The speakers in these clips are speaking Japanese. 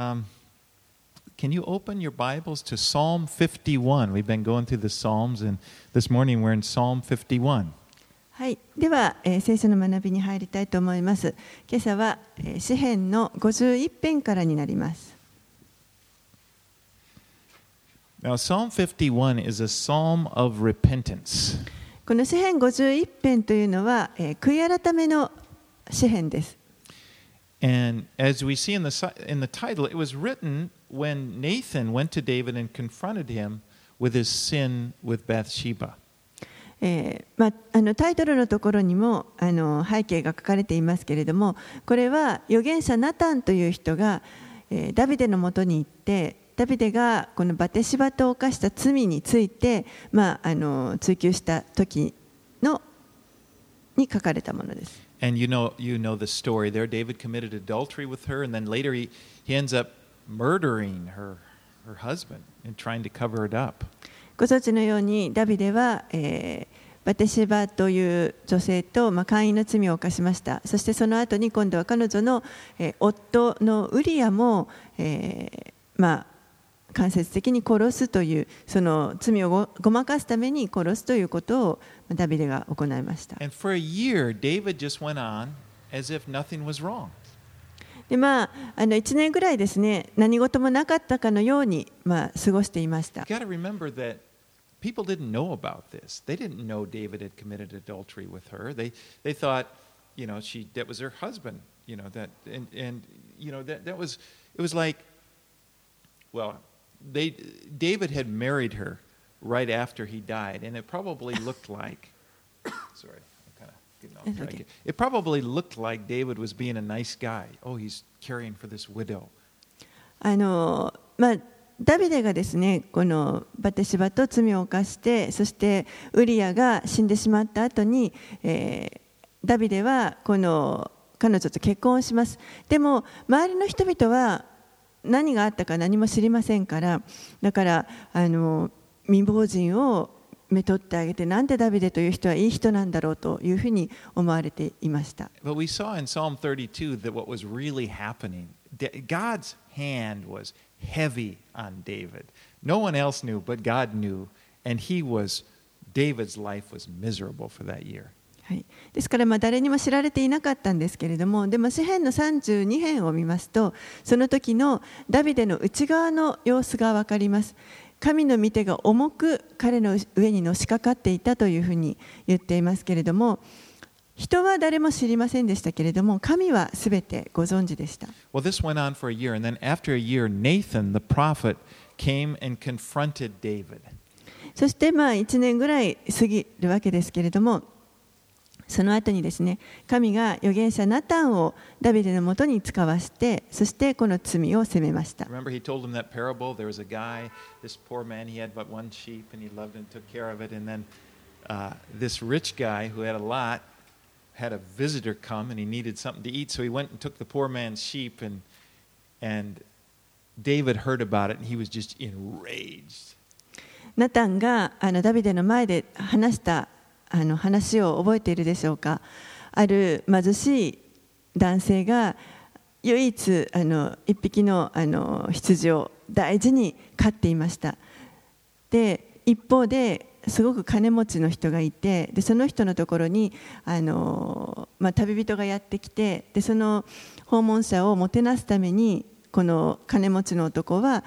Can you open your Bibles to Psalm 51? We've been going through the Psalms, and this morning we're in Psalm 51. はい、では、聖書の学びに入りたいと思います。今朝は、詩編の51編からになります。Now, Psalm 51 is a psalm of repentance. この詩編51編というのは、悔い改めの詩編です。And as we see in the title, it was written when Nathan went to David and confronted him with his sin with Bathsheba. タイトルのところにも背景が書かれていますけれども、これは預言者ナタンという人が、ダビデのもとに行って、ダビデがこのバテシバと犯した罪について、追及した時に書かれたものです。And you know the story there. David committed adultery with her, and then later he ends up murdering her husband and trying to cover it up. ご存知のようにダビデは、バテシバという女性と、姦淫の罪を犯しました。そしてその後に今度は彼女の、夫のウリアも、間接的に殺すという、その罪をごまかすために殺すということをダビデが行いました。And for a year, David just went on as if nothing was wrong. で、1年ぐらいですね、何事もなかったかのように、過ごしていました。You gotta remember that people didn't know about this. They didn't know David had committed adultery with her. They thought, you know, that was her husband. You know that, and you know that was. It was like, well.David had married her right after he died, and it probably looked like it probably looked like David was being a nice guy. Oh, he's caring for this widow. ダビデがですね、このバテシバと罪を犯して、そしてウリアが死んでしまった後に、ダビデはこの彼女と結婚をします。でも周りの人々は何があったか何も知りませんから、だから未亡人をめとってあげて、なんでダビデという人はいい人なんだろうというふうに思われていました。But we saw in Psalm 32 that what was really happening, God's hand was heavy on David. No one else knew, but God knew, and David's life was miserable for that year.はい、ですから誰にも知られていなかったんですけれども、でも詩編の32編を見ますと、その時のダビデの内側の様子が分かります。神の御手が重く彼の上にのしかかっていたというふうに言っていますけれども、人は誰も知りませんでしたけれども、神はすべてご存知でした。 Well, this went on for a year, and then after a year, Nathan the prophet came and confronted David. そして1年ぐらい過ぎるわけですけれども、その後にですね、神が預言者ナタンをダビデのもとに使わして、そしてこの罪を責めました。Remember, he told him that parable. There was a guy, this poor man, he had but one sheep, and he loved and took care of it. And then this rich guy who had a lot had a visitor come, and he needed something to eat, so he went and took the poor man's sheep. And David heard about it, and he was just enraged. ナタンがダビデの前で話した。話を覚えているでしょうか。ある貧しい男性が唯一一匹の羊を大事に飼っていました。で、一方ですごく金持ちの人がいて、でその人のところに旅人がやってきて、でその訪問者をもてなすために、この金持ちの男は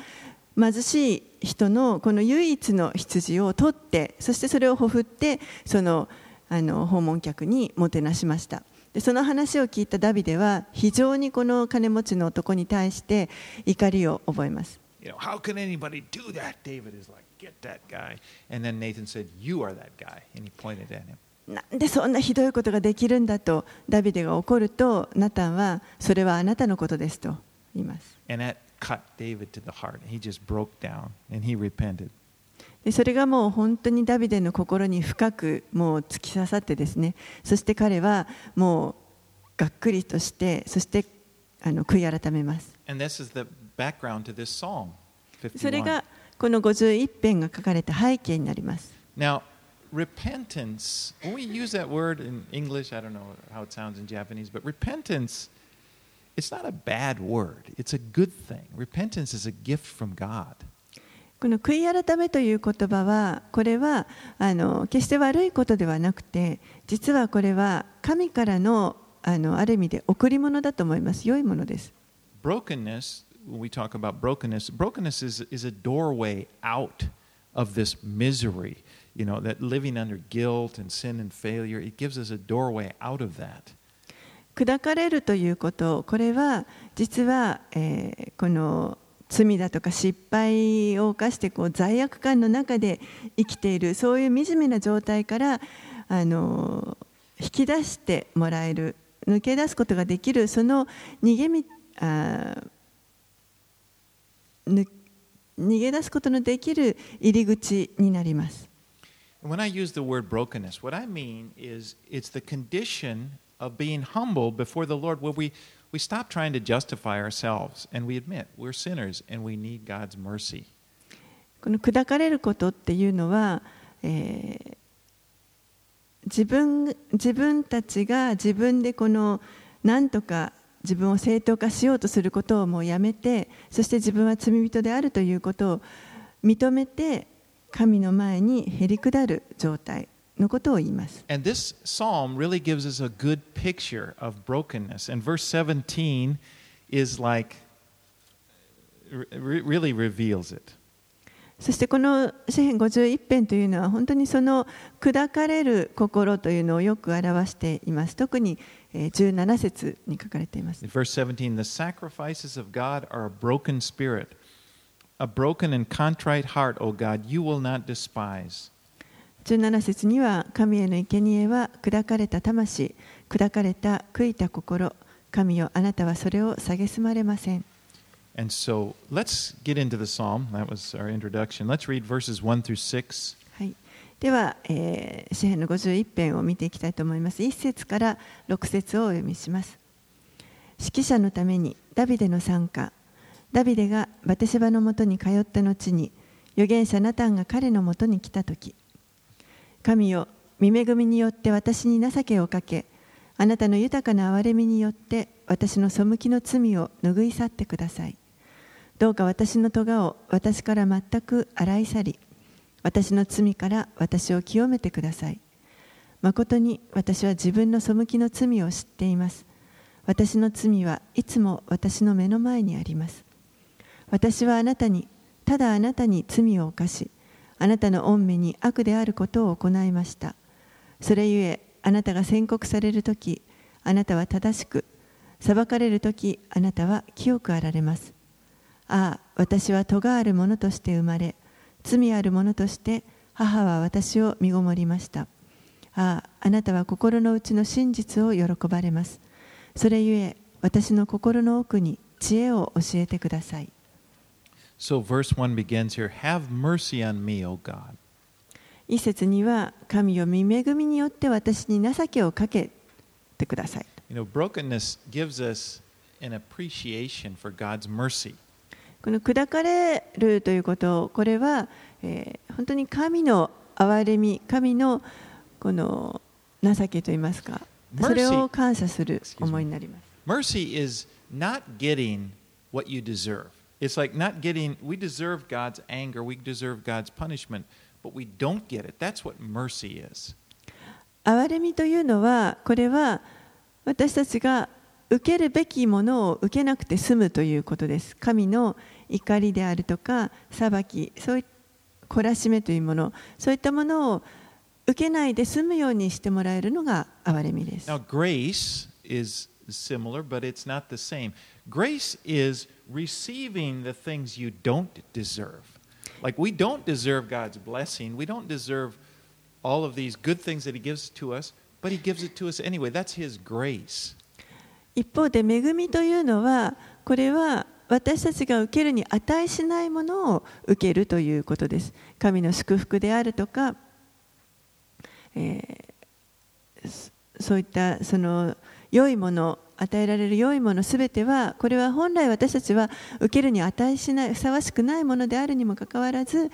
貧しい人のこの唯一の羊を取って、そしてそれをほふって、その訪問客にもてなしました。でその話を聞いたダビデは非常にこの金持ちの男に対して怒りを覚えます。 How can anybody do that? David is like, get that guy. And then Nathan said, you are that guy. And he pointed at him. なんでそんなひどいことができるんだとダビデが怒ると、ナタンはそれはあなたのことですと言います。 And thatcut David to the heart. He just broke down and he repented. でそれがもう本当にダビデの心に深くもう突き刺さってですね、そして彼はもうがっくりとして、そして悔い改めます。 And this is the background to this Psalm 51. それがこの51編が書かれた背景になります。 Now, repentance, when we use that word in English, I don't know how it sounds in Japanese, but repentance It's not a bad word. It's a good thing. Repentance is a gift from God. この悔い改めという言葉は、これは決して悪いことではなくて、実はこれは神からのある意味で贈り物だと思います。良いものです。Brokenness, when we talk about brokenness, brokenness is a doorway out of this misery. You know, that living under guilt and sin and failure, it gives us a doorway out of that.砕かれるということ、これは実は、この罪だとか失敗を犯してこう罪悪感の中で生きている、そういう惨めな状態から引き出してもらえる、抜け出すことができる、その逃げ出すことのできる入り口になります。When I use the word brokenness, what I mean is it's the condition of being humble before the Lord, where we stop trying to justify ourselves and we admit we're sinners and we need God's mercy. この砕かれることっていうのは、自分たちが自分でこのなんとか自分を正当化しようとすることをもうやめて、そして自分は罪人であるということを認めて神の前にへり下る状態。のことを言います。And this psalm really gives us a good picture of brokenness. And verse 17 is like really reveals it. そしてこの詩編51編というのは本当にその砕かれる心というのをよく表しています。特に17節に書かれています。Verse 17: The sacrifices of God are a broken spirit, a broken and contrite heart, O God, you will not despise.17節には神への生贄は砕かれた魂、砕かれた悔いた心、神よあなたはそれを蔑まれません。And so let's get into the psalm. That was our introduction. Let's read verses 1 through 6. はい。では、詩編の51編を見ていきたいと思います。1節から6節をお読みします。指揮者のためにダビデの賛歌。ダビデがバテシェバのもとに通った後に、預言者ナタンが彼のもとに来たとき。神よ、御恵みによって私に情けをかけ、あなたの豊かな憐れみによって私の背きの罪を拭い去ってください。どうか私の咎を私から全く洗い去り、私の罪から私を清めてください。誠に私は自分の背きの罪を知っています。私の罪はいつも私の目の前にあります。私はあなたに、ただあなたに罪を犯し、あなたの御目に悪であることを行いました。それゆえ、あなたが宣告されるとき、あなたは正しく、裁かれるとき、あなたは清くあられます。ああ、私は咎ある者として生まれ、罪ある者として母は私をみごもりました。ああ、あなたは心の内の真実を喜ばれます。それゆえ、私の心の奥に知恵を教えてください。So verse 1 begins here, Have mercy on me, O God. 一節には、神よ、御恵みによって私に情けをかけてください。You know, brokenness gives us an appreciation for God's mercy. この砕かれるということ、これは、本当に神の憐れみ、神のこの情けといいますか、それを感謝する思いになります。Mercy is not getting what you deserve.It's like not getting, we deserve God's anger, we deserve God's punishment, but we don't get it. That's what mercy is. 憐れみというのは、これは私たちが受けるべきものを受けなくて済むということです。神の怒りであるとか、裁き、そういった懲らしめというもの、そういったものを受けないで済むようにしてもらえるのが憐れみです。Now, grace is similar, but it's not the same. Grace is receiving the things you don't deserve. Like we don't deserve God's blessing. We don't deserve all of these good things that He gives to us, but He gives it to us anyway. That's His grace. 一方で恵みというのは、これは私たちが受けるに値しないものを受けるということです。神の祝福であるとか、そういったその良いもの、与えられる良いものすべては、これは本来私たちは受けるに値しない、ふさわしくないものであるにもかかわらず、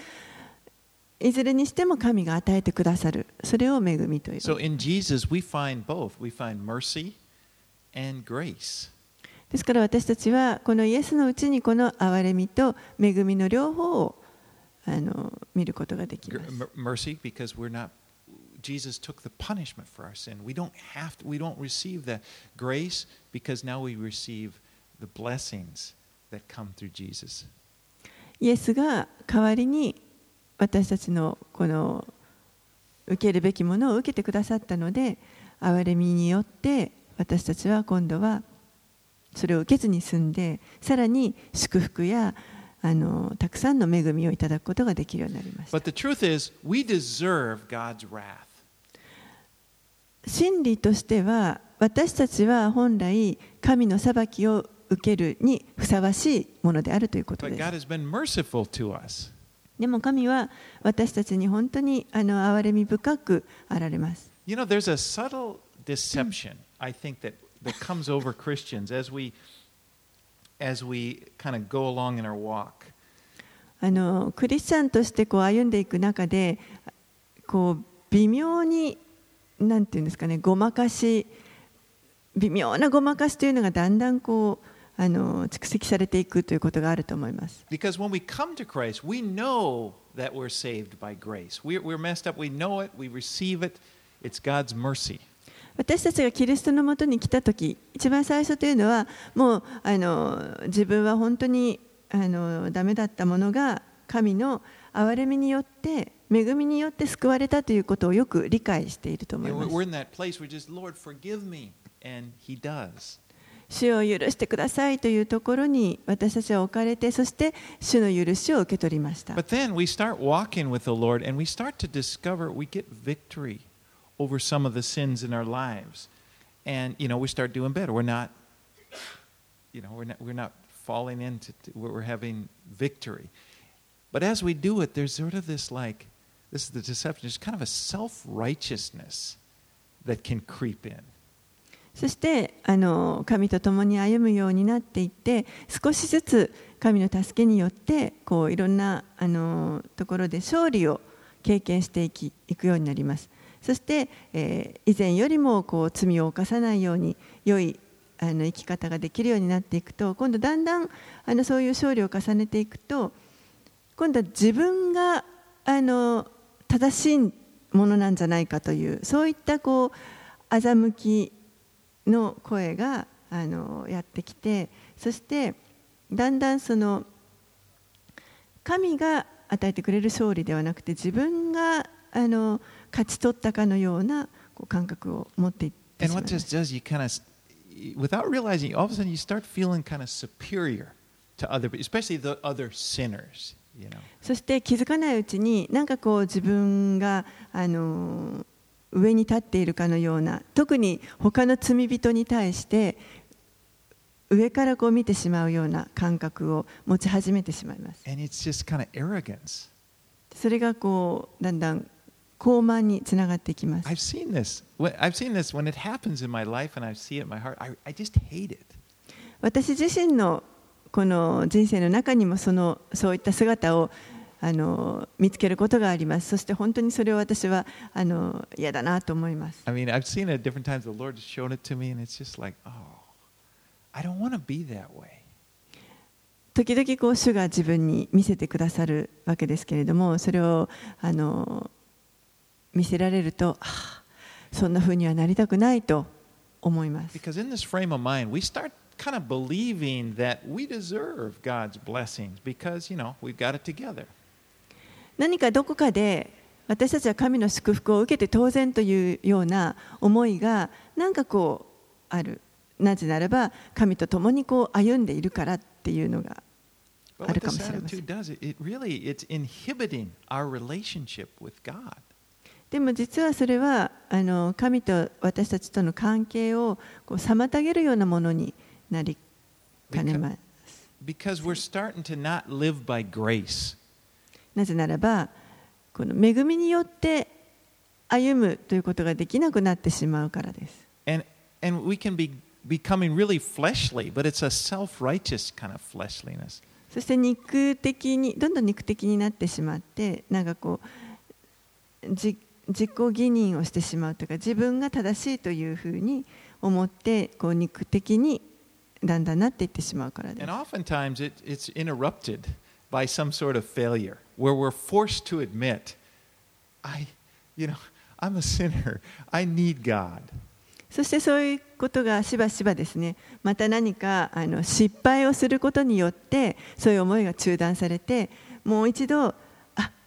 いずれにしても神が与えてくださる、それを恵みという。So in Jesus we find both. We find mercy and grace. ですから私たちはこのイエスのうちにこの憐れみと恵みの両方を見ることができます。Mercy, because we're not Jesus took the punishment for our sin. We don't have to, we don't receive the grace because now we receive the blessings that come through Jesus. イエスが代わりに私たちのこの受けるべきものを受けてくださったので、憐れみによって私たちは今度はそれを受けずに済んで、さらに祝福やたくさんの恵みをいただくことができるようになりました。But the truth is, we deserve God's wrath. 真理としては、私たちは本来神の裁きを受けるにふさわしいものであるということです。But God has been merciful to us.でも神は私たちに本当に憐れみ深くあられます。You know, there's a subtle deception, I think, that comes over Christians as we kind of go along in our walk. クリスチャンとしてこう歩んでいく中で、こう微妙になんていうんですかね、微妙なごまかしというのがだんだんこう蓄積されていくということがあると思います。Because when we come to Christ, we know that we're saved by grace. We're messed up. We know it. We receive it. It's God's mercy. 私たちがキリストのもとに来たとき、一番最初というのはもう自分は本当にダメだったものが神の憐れみによって恵みによって救われたということをよく理解していると思います。We're in that place where just Lord forgive me, and He does.主を許してくださいというところに私たちは置かれて、そして主の許しを受け取りました。But then we start walking with the Lord and we start to discover we get victory over some of the sins in our lives. And you know, we start doing better. We're not we're not falling into we're having victory. But as we do it, there's sort of this like this is the deception, it's kind of a self-righteousness that can creep in.そして神と共に歩むようになっていって、少しずつ神の助けによってこういろんなところで勝利を経験していくようになります。そして、以前よりもこう罪を犯さないように良い生き方ができるようになっていくと、今度だんだんそういう勝利を重ねていくと、今度は自分が正しいものなんじゃないかという、そういったこう欺きの声がやってきて、そしてだんだんその神が与えてくれる勝利ではなくて、自分が勝ち取ったかのようなこう感覚を持っていってしまいます。And what this does, you kind of, without realizing, all of a sudden you start feeling kind of superior to other, especially the other sinners, you know. そして気づかないうちに、なんかこう自分が上に立っているかのような、特に他の罪人に対して上からこう見てしまうような感覚を持ち始めてしまいます。And it's just kind of arrogance. それがこうだんだん傲慢につながっていきます。I've seen this when it happens in my life, and I see it in my heart. I just hate it. 私自身のこの人生の中にもそういった姿を見つけることがあります。そして本当にそれを私は嫌だなと思います。I mean, I've seen it different times. The Lord has shown it to me, and it's just like, oh, I don't want to be that way. 時々こう主が自分に見せてくださるわけですけれども、それを見せられると、そんな風にはなりたくないと思います。Because in this frame of mind, we start kind of believing that we deserve God's blessings because, you know, we've got it together.何かどこかで私たちは神の祝福を受けて当然というような思いがなんかこうある。なぜならば神と共にこう歩んでいるからっていうのがあるかもしれません。でも実はそれは神と私たちとの関係をこう妨げるようなものになりかねます。Because we're starting to not live by grace.なぜならば、この恵みによって歩むということができなくなってしまうからです。And we can be becoming really fleshly, but it's a self-righteous kind of fleshliness. そして肉的に、どんどん肉的になってしまって、なんかこう自己義認をしてしまうというか、自分が正しいというふうに思って、こう肉的にだんだんなっていってしまうからです。And oftentimes it's interrupted by some sort of failure, where we're forced to admit, I'm a sinner. I need God. そしてそういうことがしばしばですね、また何か失敗をすることによってそういう思いが中断されて、もう一度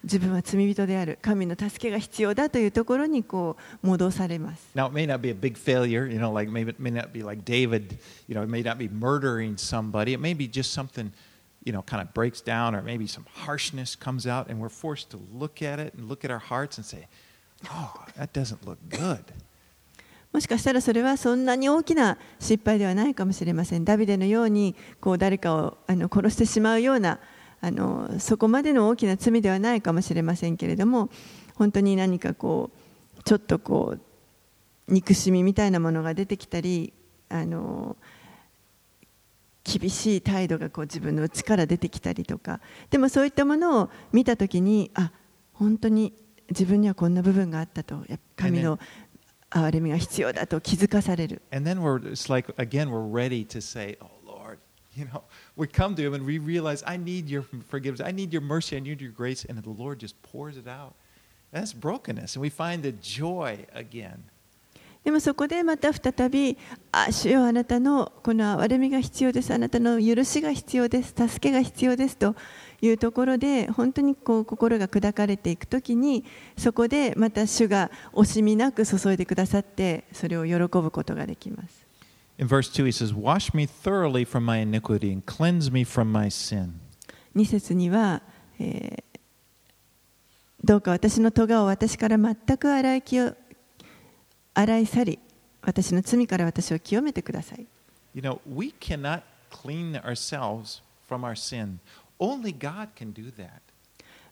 自分は罪人である、神の助けが必要だというところにこう戻されます。Now it may not be a big failure, like maybe it may not be like David, it may not be murdering somebody. It may be just something, kind of breaks down, or maybe some harshness comes out, and we're forced to look at it and look at our hearts and say, "Oh, that doesn't look good." もしかしたらそれはそんなに大きな失敗ではないかもしれません。ダビデのようにこう誰かを殺してしまうような。そこまでの大きな罪ではないかもしれませんけれども、本当に何かこうちょっとこう憎しみみたいなものが出てきたり、厳しい態度がこう自分の内から出てきたりとか、でもそういったものを見たときに、本当に自分にはこんな部分があったと、神の憐れみが必要だと気づかされる。And then we're ready to say, "Oh Lord," we come to him and we realize, I need your forgiveness, I need your mercy, I need your grace, and the Lord just pours it out. That's brokenness, and we find the joy again. でもそこでまた再び、主よあなたのこの憐れみが必要です、あなたの許しが必要です、助けが必要ですというところで、本当にこう心が砕かれていくときに、そこでまた主が惜しみなく注いでくださって、それを喜ぶことができます。In verse 2 he says, "Wash me thoroughly from my iniquity and cleanse me from my sin." 2節には、どうか私の咎を私から全く洗い去り、私の罪から私を清めてください。We cannot clean ourselves from our sin. Only God can do that.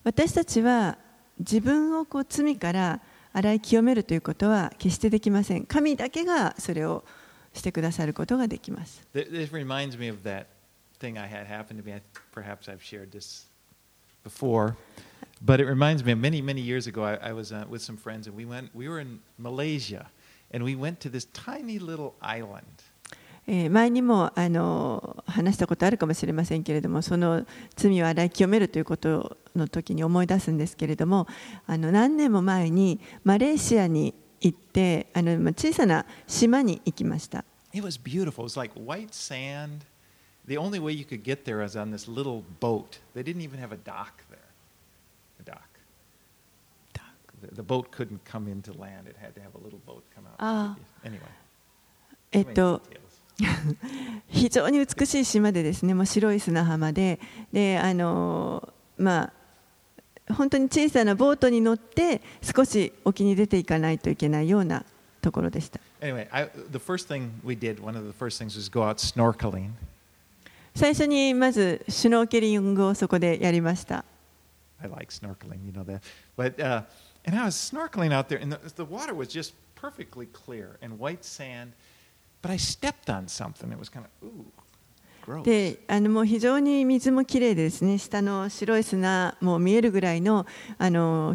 私たちは自分をこう罪から洗い清めるということは決してできません。神だけがそれをしてくださることができます。This reminds me of that thing I had happen to me. Perhaps I've shared this before, but it reminds me of many years ago. I was with some friends and we were in Malaysia, and we went to this tiny little island. 前にも話したことあるかもしれませんけれども、その罪を洗い清めるということの時に思い出すんですけれども、何年も前にマレーシアに行って小さな島に行きました。It was beautiful. It was like white sand. The only way you could get there was on this little boat. They didn't even have a dock there. The boat couldn't come into land. It had to have a little boat come out. Anyway. 非常に美しい島でですね、もう白い砂浜で、で本当に小さなボートに乗って少し沖に出ていかないといけないようなところでした。Anyway, the first thing we did, one of the first things was go out snorkeling. 最初にまずシュノーケリングをそこでやりました。I like snorkeling, you know that. But and I was snorkeling out there, and the water was just perfectly clear and white sand. But I stepped on something. It was kind of ooh.でもう非常に水もきれいですね、下の白い砂も見えるぐらいの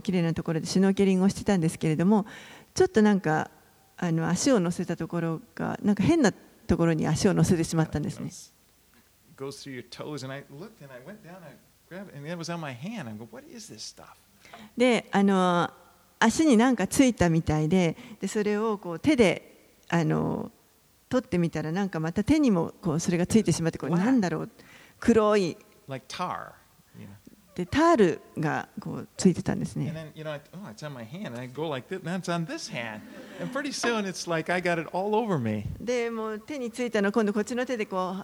きれいなところでシュノーケリングをしてたんですけれども、ちょっとなんか足を乗せたところがなんか変なところに足を乗せてしまったんですね。で足になんかついたみたい でそれをこう手で取ってみたら、なんかまた手にもこうそれがついてしまって、これなんだろう、黒いでタールがこうついてたんですね。でもう手についたの今度こっちの手でこ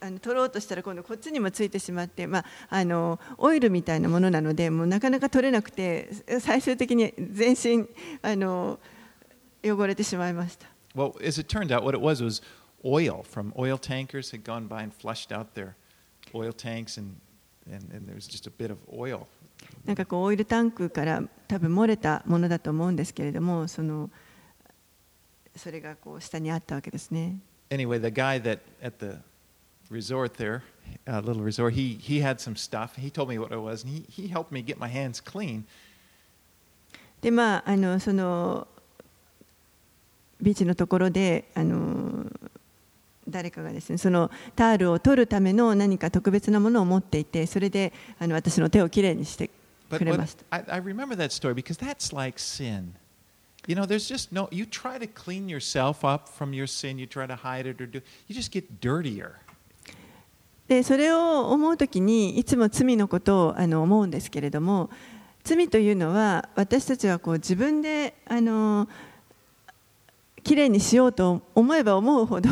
う取ろうとしたら、今度こっちにもついてしまって、オイルみたいなものなのでもうなかなか取れなくて、最終的に全身汚れてしまいました。Well, as it turned out, what it was oil from oil tankers had gone by and flushed out their oil tanks, and there was just a bit of oil. なんかこうオイルタンクから多分漏れたものだと思うんですけれども、それがこう下にあったわけですね。Anyway, the guy that at the resort there, a little resort, he had some stuff. He told me what it was, and he helped me get my hands clean. でビーチのところで誰かがですね、そのタールを取るための何か特別なものを持っていて、それで私の手をきれいにしてくれました。I remember that story because that's like sin. You know, there's just no. You try to clean yourself up from your sin. You try to hide it or do. You just get dirtier.でそれを思うときにいつも罪のことを思うんですけれども、罪というのは私たちはこう自分できれいにしようと思えば思うほど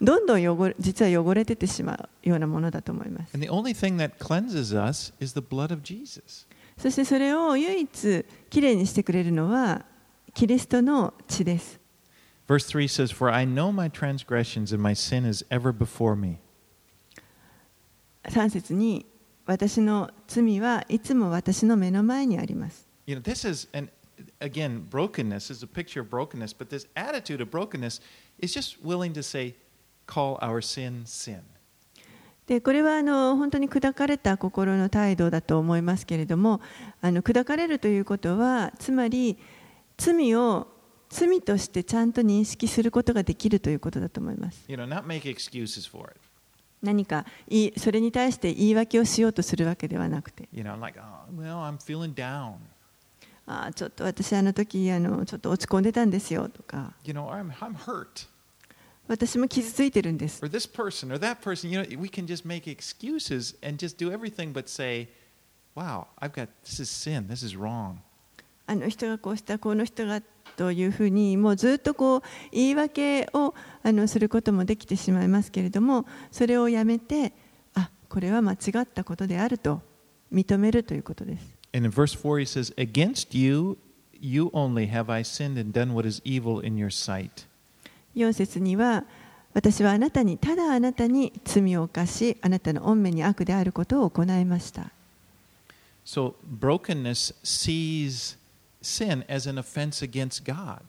どんどん実は汚れててしまうようなものだと思います。And the only thing that cleanses us is the blood of Jesus. そしてそれを唯一きれいにしてくれるのはキリストの血です。Verse 3 says, For I know my transgressions and my sin is ever before me.3節に私の罪はいつも私の目の前にあります。You know, this is an again brokenness is a picture of brokenness, but this attitude of brokenness is just willing to say, call our sin sin. でこれは本当に砕かれた心の態度だと思いますけれども、砕かれるということはつまり罪を罪としてちゃんと認識することができるということだと思います。You know, not make excuses for it.何かそれに対して言い訳をしようとするわけではなくて、ちょっと私時ちょっと落ち込んでたんですよとか、私も傷ついてるんです。Or this person or that person, you know, we can just make excuses and just do everything but say, wow, I've got this is sin, this is wrong. 人がこうしたこの人がというふうにもうずっとこう言い訳をすることもできてしまいますけれども、それをやめて、あ、これは間違ったことであると認めるということです。And in verse 4 he says, Against you, you only have I sinned and done what is evil in your sight. 4節には、私はあなたに、ただあなたに罪を犯し、あなたの御目に悪であることを行いました。So brokenness sees sin as an offense against God.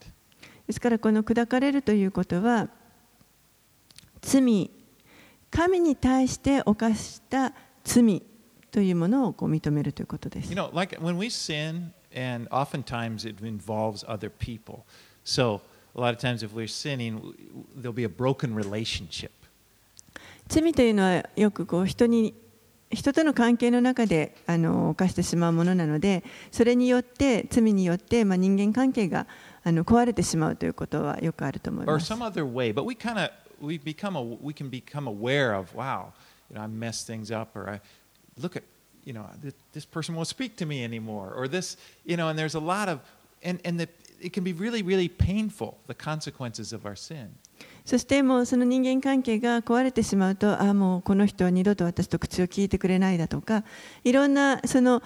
ですからこの砕かれるということは罪、神に対して犯した罪というものをこう認めるということです。You know, like when we sin, and oftentimes it involves other people. So a lot of times if we're sinning, there'll be a broken relationship. 罪というのはよくこう人との関係の中で犯してしまうものなので、それによって罪によって、人間関係が壊れてしまうということはよくあると思います。Or some other way, but we can become aware of, wow, you know, I messed things up, or I look at, you know, this person won't speak to me anymore, or this, you know, and there's a lot of, and it can be really, really painful, the consequences of our sin.そしてもうその人間関係が壊れてしまうと、ああもうこの人は二度と私と口を聞いてくれないだとか、いろんなその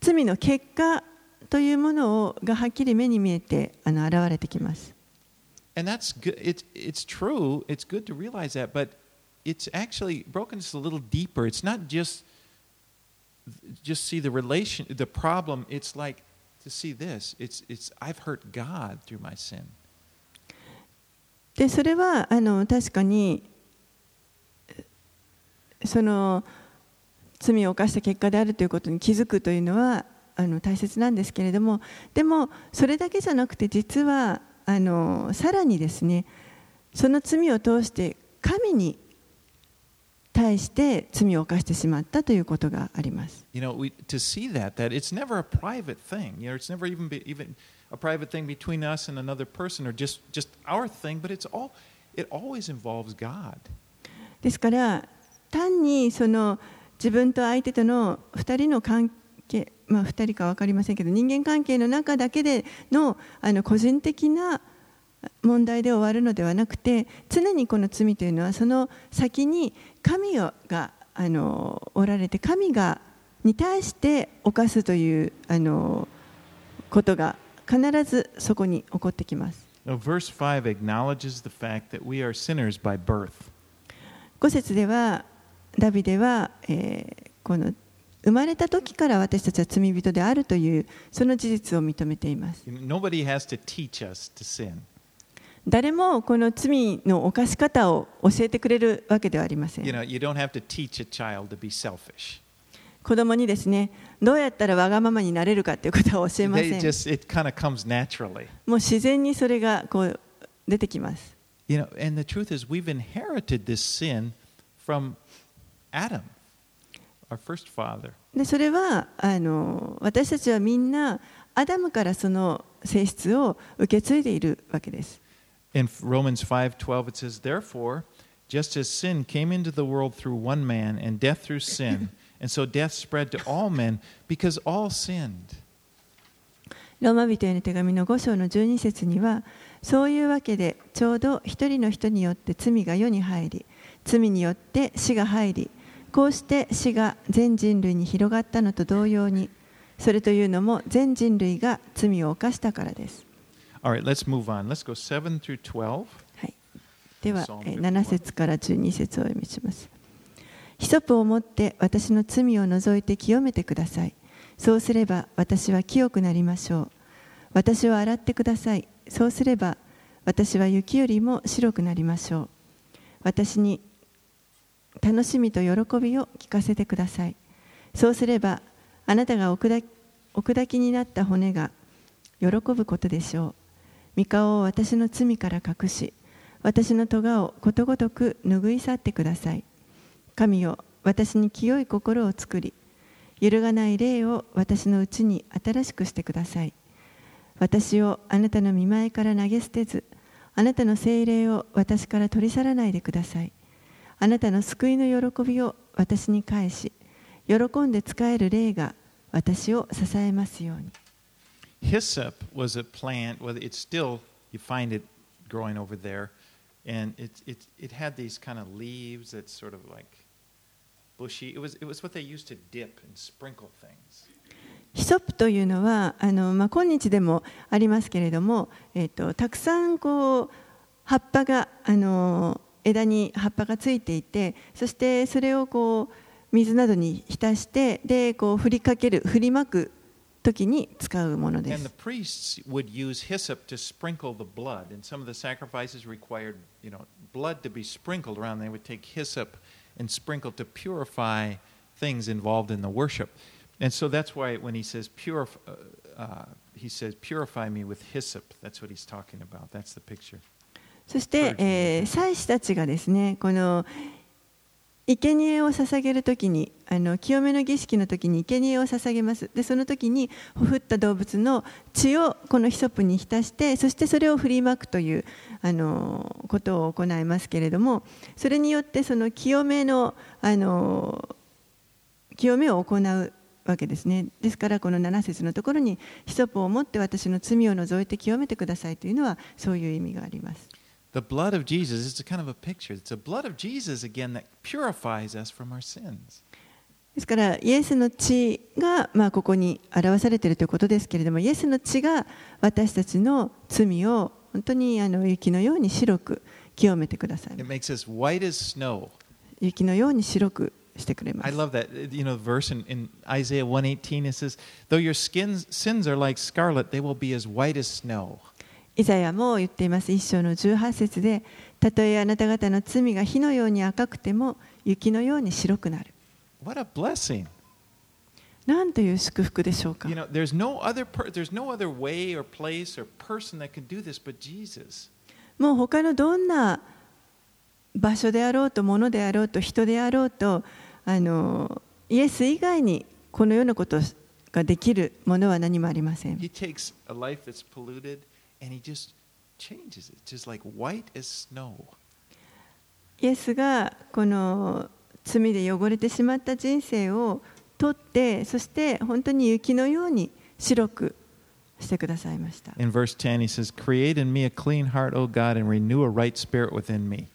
罪の結果というものがはっきり目に見えて現れてきます。And that's good. It's true. It's good to realize that, but it's actually brokenness a little deeper. It's not just see the relation, the problem. It's like to see this. It's I've hurt God through my sin.でそれは確かにその罪を犯した結果であるということに気づくというのは大切なんですけれども、でもそれだけじゃなくて実はさらにですね、その罪を通して神に対して罪を犯してしまったということがあります。You know, to see that it's never a private thing. You know, it's never even a private thing between us and another person, or just our thing, but it always involves God. ですから単にその自分と相手との2人の関係、2人か分かりませんけど、人間関係の中だけでの個人的な問題で終わるのではなくて、常にこの罪というのはその先に神がおられて、神がに対して犯すということが必ずそこに起こってきます。Verse 5 acknowledges the fact that we are sinners by birth. 5節ではダビデは、この生まれた時から私たちは罪人であるというその事実を認めています。Nobody has to teach us to sin.誰もこの罪の犯し方を教えてくれるわけではありません。You know, you don't have to teach a child to be selfish. 子供にですね、どうやったらわがままになれるかということは教えません。もう自然にそれがこう出てきます。You know, and the truth is we've inherited this sin from Adam, our first father. でそれは私たちはみんなアダムからその性質を受け継いでいるわけです。In Romans 5:12 it says, therefore, just as sin came into the world through one man, and death through sin, and so death spread to all men, because all sinned. ローマ人への手紙の5章の12節には、そういうわけでちょうど一人の人によって罪が世に入り、罪によって死が入り、こうして死が全人類に広がったのと同様に、それというのも全人類が罪を犯したからです。All right, let's move on. Let's go 7 through 12. はい。では7節から12節をお読みします。ヒソプを持って私の罪を除いて清めてください。そうすれば私は清くなりましょう。私を洗ってください。そうすれば私は雪よりも白くなりましょう。私に楽しみと喜びを聞かせてください。そうすればあなたがお砕きになった骨が喜ぶことでしょう。御顔を私の罪から隠し、私の咎をことごとく拭い去ってください。神よ、私に清い心を作り、揺るがない霊を私のうちに新しくしてください。私をあなたの御前から投げ捨てず、あなたの聖霊を私から取り去らないでください。あなたの救いの喜びを私に返し、喜んで使える霊が私を支えますように。Hyssop was a plant, well, it's still, you find it growing over there, and it had these kind of leaves that sort of like bushy. It was what they used to dip and sprinkle things. ヒソプというのは今日でもありますけれども、たくさんこう葉っぱが枝に葉っぱがついていて、そしてそれをこう水などに浸してでこう振りまく。時に使うものです。そして、祭司たちがですね、この生贄を捧げるときに清めの儀式のときに生贄を捧げます。でそのときに降った動物の血をこのヒソプに浸して、そしてそれを振りまくということを行いますけれども、それによってその清めを行うわけですね。ですからこの7節のところにヒソプを持って私の罪を除いて清めてくださいというのはそういう意味があります。The blood of Jesus is a kind of a picture. It's the blood of Jesus again that purifies us from our sins. ですからイエスの血がここに表されているということですけれども、イエスの血が私たちの罪を本当に雪のように白く清めてください。It makes us white as snow. 雪のように白くしてくれます。I love that. You know, the verse in Isaiah 1:18 it says, "Though your sins are like scarlet, they will be as white as snow."イザヤも言っています。一章の18節で、たとえあなた方の罪が火のように赤くても雪のように白くなる。What a blessing! なんという祝福でしょうか。You know, there's no other way or place or person that can do this but Jesus. もう他のどんな場所であろうと、物であろうと、人であろうと、イエス以外にこのようなことができるものは何もありません。He takes a life that's polluted.And he just changes it, just like white as snow. イエスがこの罪で汚れてしまった人生を取って、そして本当に雪のように白くしてくださいました。In verse 10 he says, "Create in me a clean heart, O God, and renew a right spirit within me."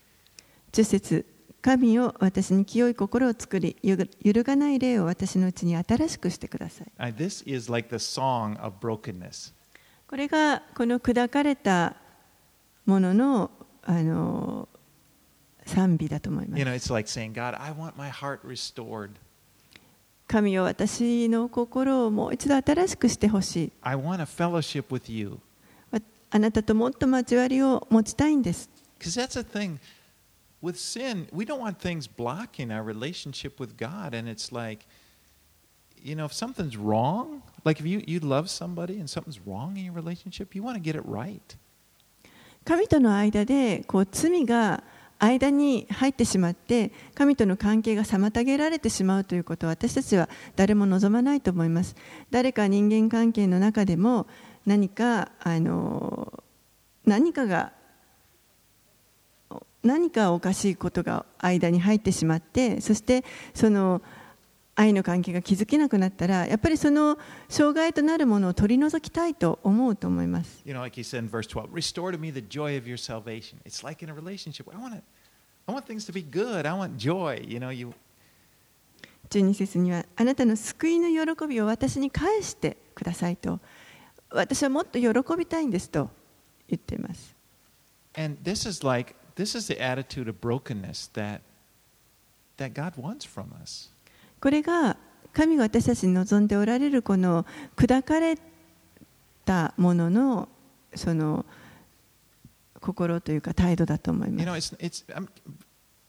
10節、神を私に清い心を作り、揺るがない霊を私のうちに新しくしてください。This is like the song of brokenness.これがこの砕かれたものの賛美だと思います。You know, it's like saying, God, I want my heart restored. 神よ、私の心をもう一度新しくしてほしい。I want a fellowship with you. あなたともっと交わりを持ちたいんです。Because that's the thing with sin, we don't want things blocking our relationship with God, and it's like, you know, if something's wrong.Like if you love somebody and something's wrong in your relationship, you want to get it right. 神との間でこう罪が間に入ってしまって神との関係が妨げられてしまうということは私たちは誰も望まないと思います。誰か人間関係の中でも何かおかしいことが間に入ってしまって、そしてその愛の関係が築けなくなったら、やっぱりその障害となるものを取り除きたいと思うと思います。Like he said in verse 12, restore to me the joy of your salvation. It's like in a relationship. I want things to be good. I want joy. You know. 12節には、あなたの救いの喜びを私に返してくださいと、私はもっと喜びたいんですと言っています。And this is the attitude of brokenness that God wants from us.これが神が私たちに望んでおられるこの砕かれたもののその心というか態度だと思います。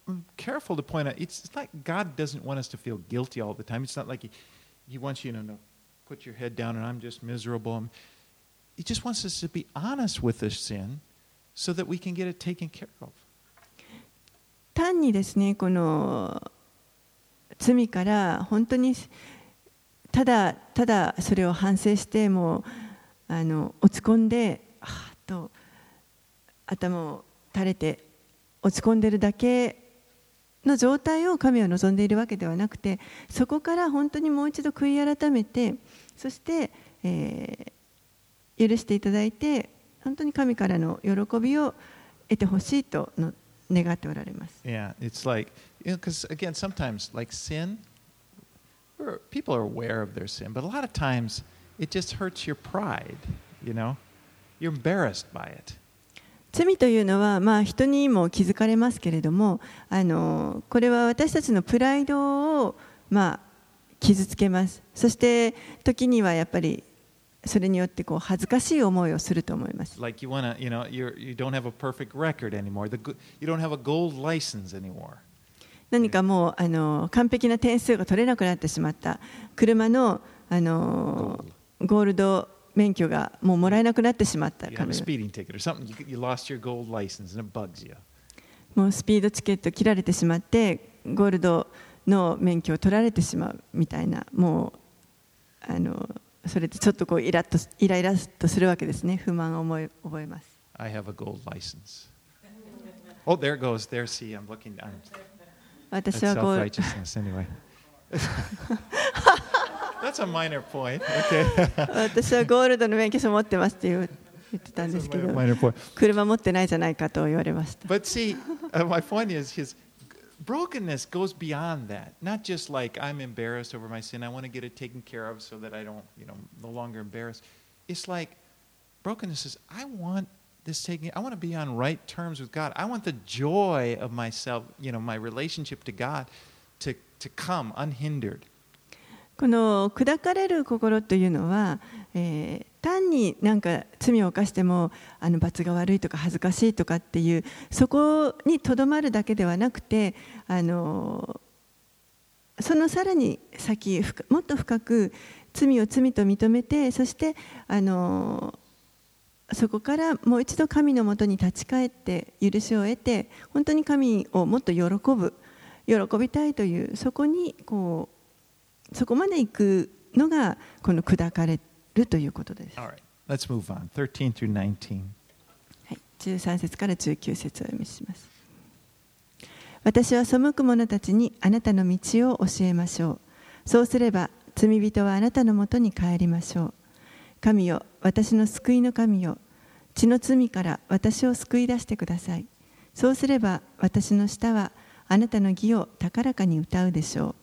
I'm careful to point out it's like God doesn't want us to feel guilty all the time. It's not like He wants you to put your head down and I'm just miserable. He just wants us to be honest with this sin so that we can get it taken care of. 単にですね、この罪から本当にただそれを反省してもう落ち込んでと頭を垂れて落ち込んでるだけの状態を神は望んでいるわけではなくて、そこから本当にもう一度悔い改めて、そして、許していただいて本当に神からの喜びを得てほしいと願っておられます。Yeah, it's like because again, sometimes like sin, people are aware of their sin, but a lot of times it just hurts your pride. You're embarrassed by it. 罪というのは人にも気づかれますけれども、これは私たちのプライドを傷つけます。そして時にはやっぱりそれによってこう恥ずかしい思いをすると思います。Like you wanna, you don't have a perfect record anymore. You don't have a gold license anymore.何かもう完璧な点数が取れなくなってしまった車の、ゴールド免許がもうもらえなくなってしまったから、もうスピードチケット切られてしまってゴールドの免許を取られてしまうみたいな、もうそれでちょっとこうイライラとするわけですね。不満を覚えます。 I have a gold license. Oh, there goes. There, see, I'm looking down.私はこう anyway. 私はゴールドの免許証持ってますって言ってたんですけど、車持ってないじゃないかと言われました。But see, my point is his brokenness goes beyond that. Not just like I'm embarrassed over my sin. I want to get it taken care of so that I don't, no longer embarrassed. It's like brokenness is I want.I want to be on right terms with God. I want the joy of myself, my relationship to God to come unhindered. この砕かれる心というのは、単になんか罪を犯しても罰が悪いとか恥ずかしいとかっていうそこにとどまるだけではなくて、そのさらに先もっと深く罪を罪と認めて、そしてそこからもう一度神のもとに立ち返って許しを得て、本当に神をもっと喜びたいという、そこにこうそこまで行くのがこの砕かれるということです。All right. Let's move on. 13 through 19. はい、13節から19節をお読みします。私は背く者たちにあなたの道を教えましょう。そうすれば罪人はあなたのもとに帰りましょう。神よ、私の救いの神よ、血の罪から私を救い出してください。そうすれば私の舌はあなたの義を高らかに歌うでしょう。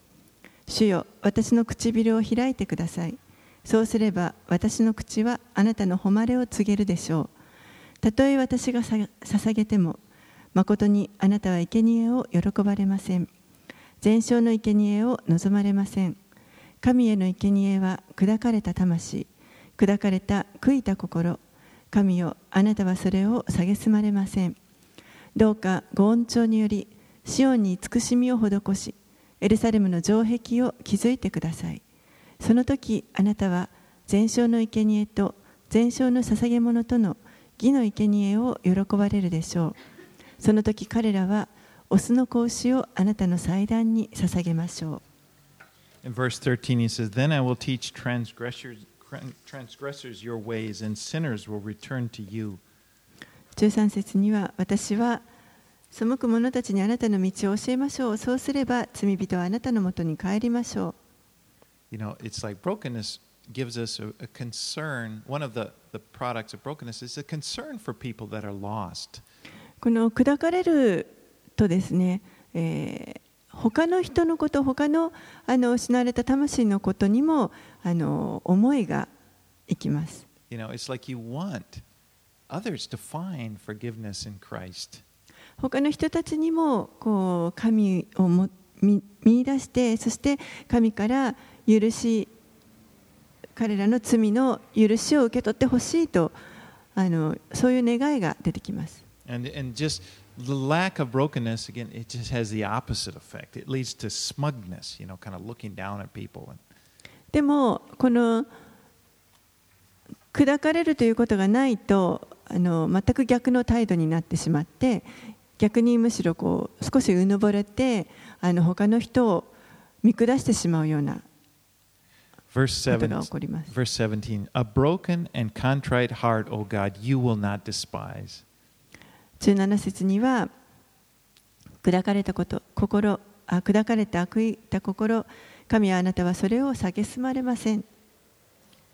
主よ、私の唇を開いてください。そうすれば私の口はあなたの誉れを告げるでしょう。たとえ私が捧げても、まことにあなたは生贄を喜ばれません。全焼の生贄を望まれません。神への生贄は砕かれた魂、砕かれた悔いた心、神よ、あなたはそれを蔑まれません。どうかご恩寵によりシオンに慈しみを施し、エルサレムの城壁を築いてください。その時あなたは全焼の生贄と全焼の捧げ物との義の生贄を喜ばれるでしょう。その時彼らはオスの子牛をあなたの祭壇に捧げましょう。In verse 13 he says, "Then I will teach transgressors your ways, and sinners will return to you." 13節には、私は背く者たちにあなたの道を教えましょう。そうすれば罪人はあなたのもとに帰りましょう。You know, it's like brokenness gives us a concern. One of the products of brokenness is a concern for people that are lost. この砕かれるとですね、他の人のこと、他の失われた魂のことにも思いがいきます。You know, it's like you want others to find forgiveness in Christ.他の人たちにもこう神を見出して、そして神から許し、彼らの罪の許しを受け取ってほしいと、そういう願いが出てきます。 and just the lack of brokenness again, it just has the opposite effect. It leads to smugness, you know, kind of looking down at people. でもこの砕かれるということがないと、全く逆の態度になってしまって、逆にむしろこう少しうぬぼれて、他の人を見下してしまうようなことが起こります。 Verse 17, A broken and contrite heart, O God, you will not despise. 17節には、砕かれた悔いた心、神はあなたはそれを蔑まれません。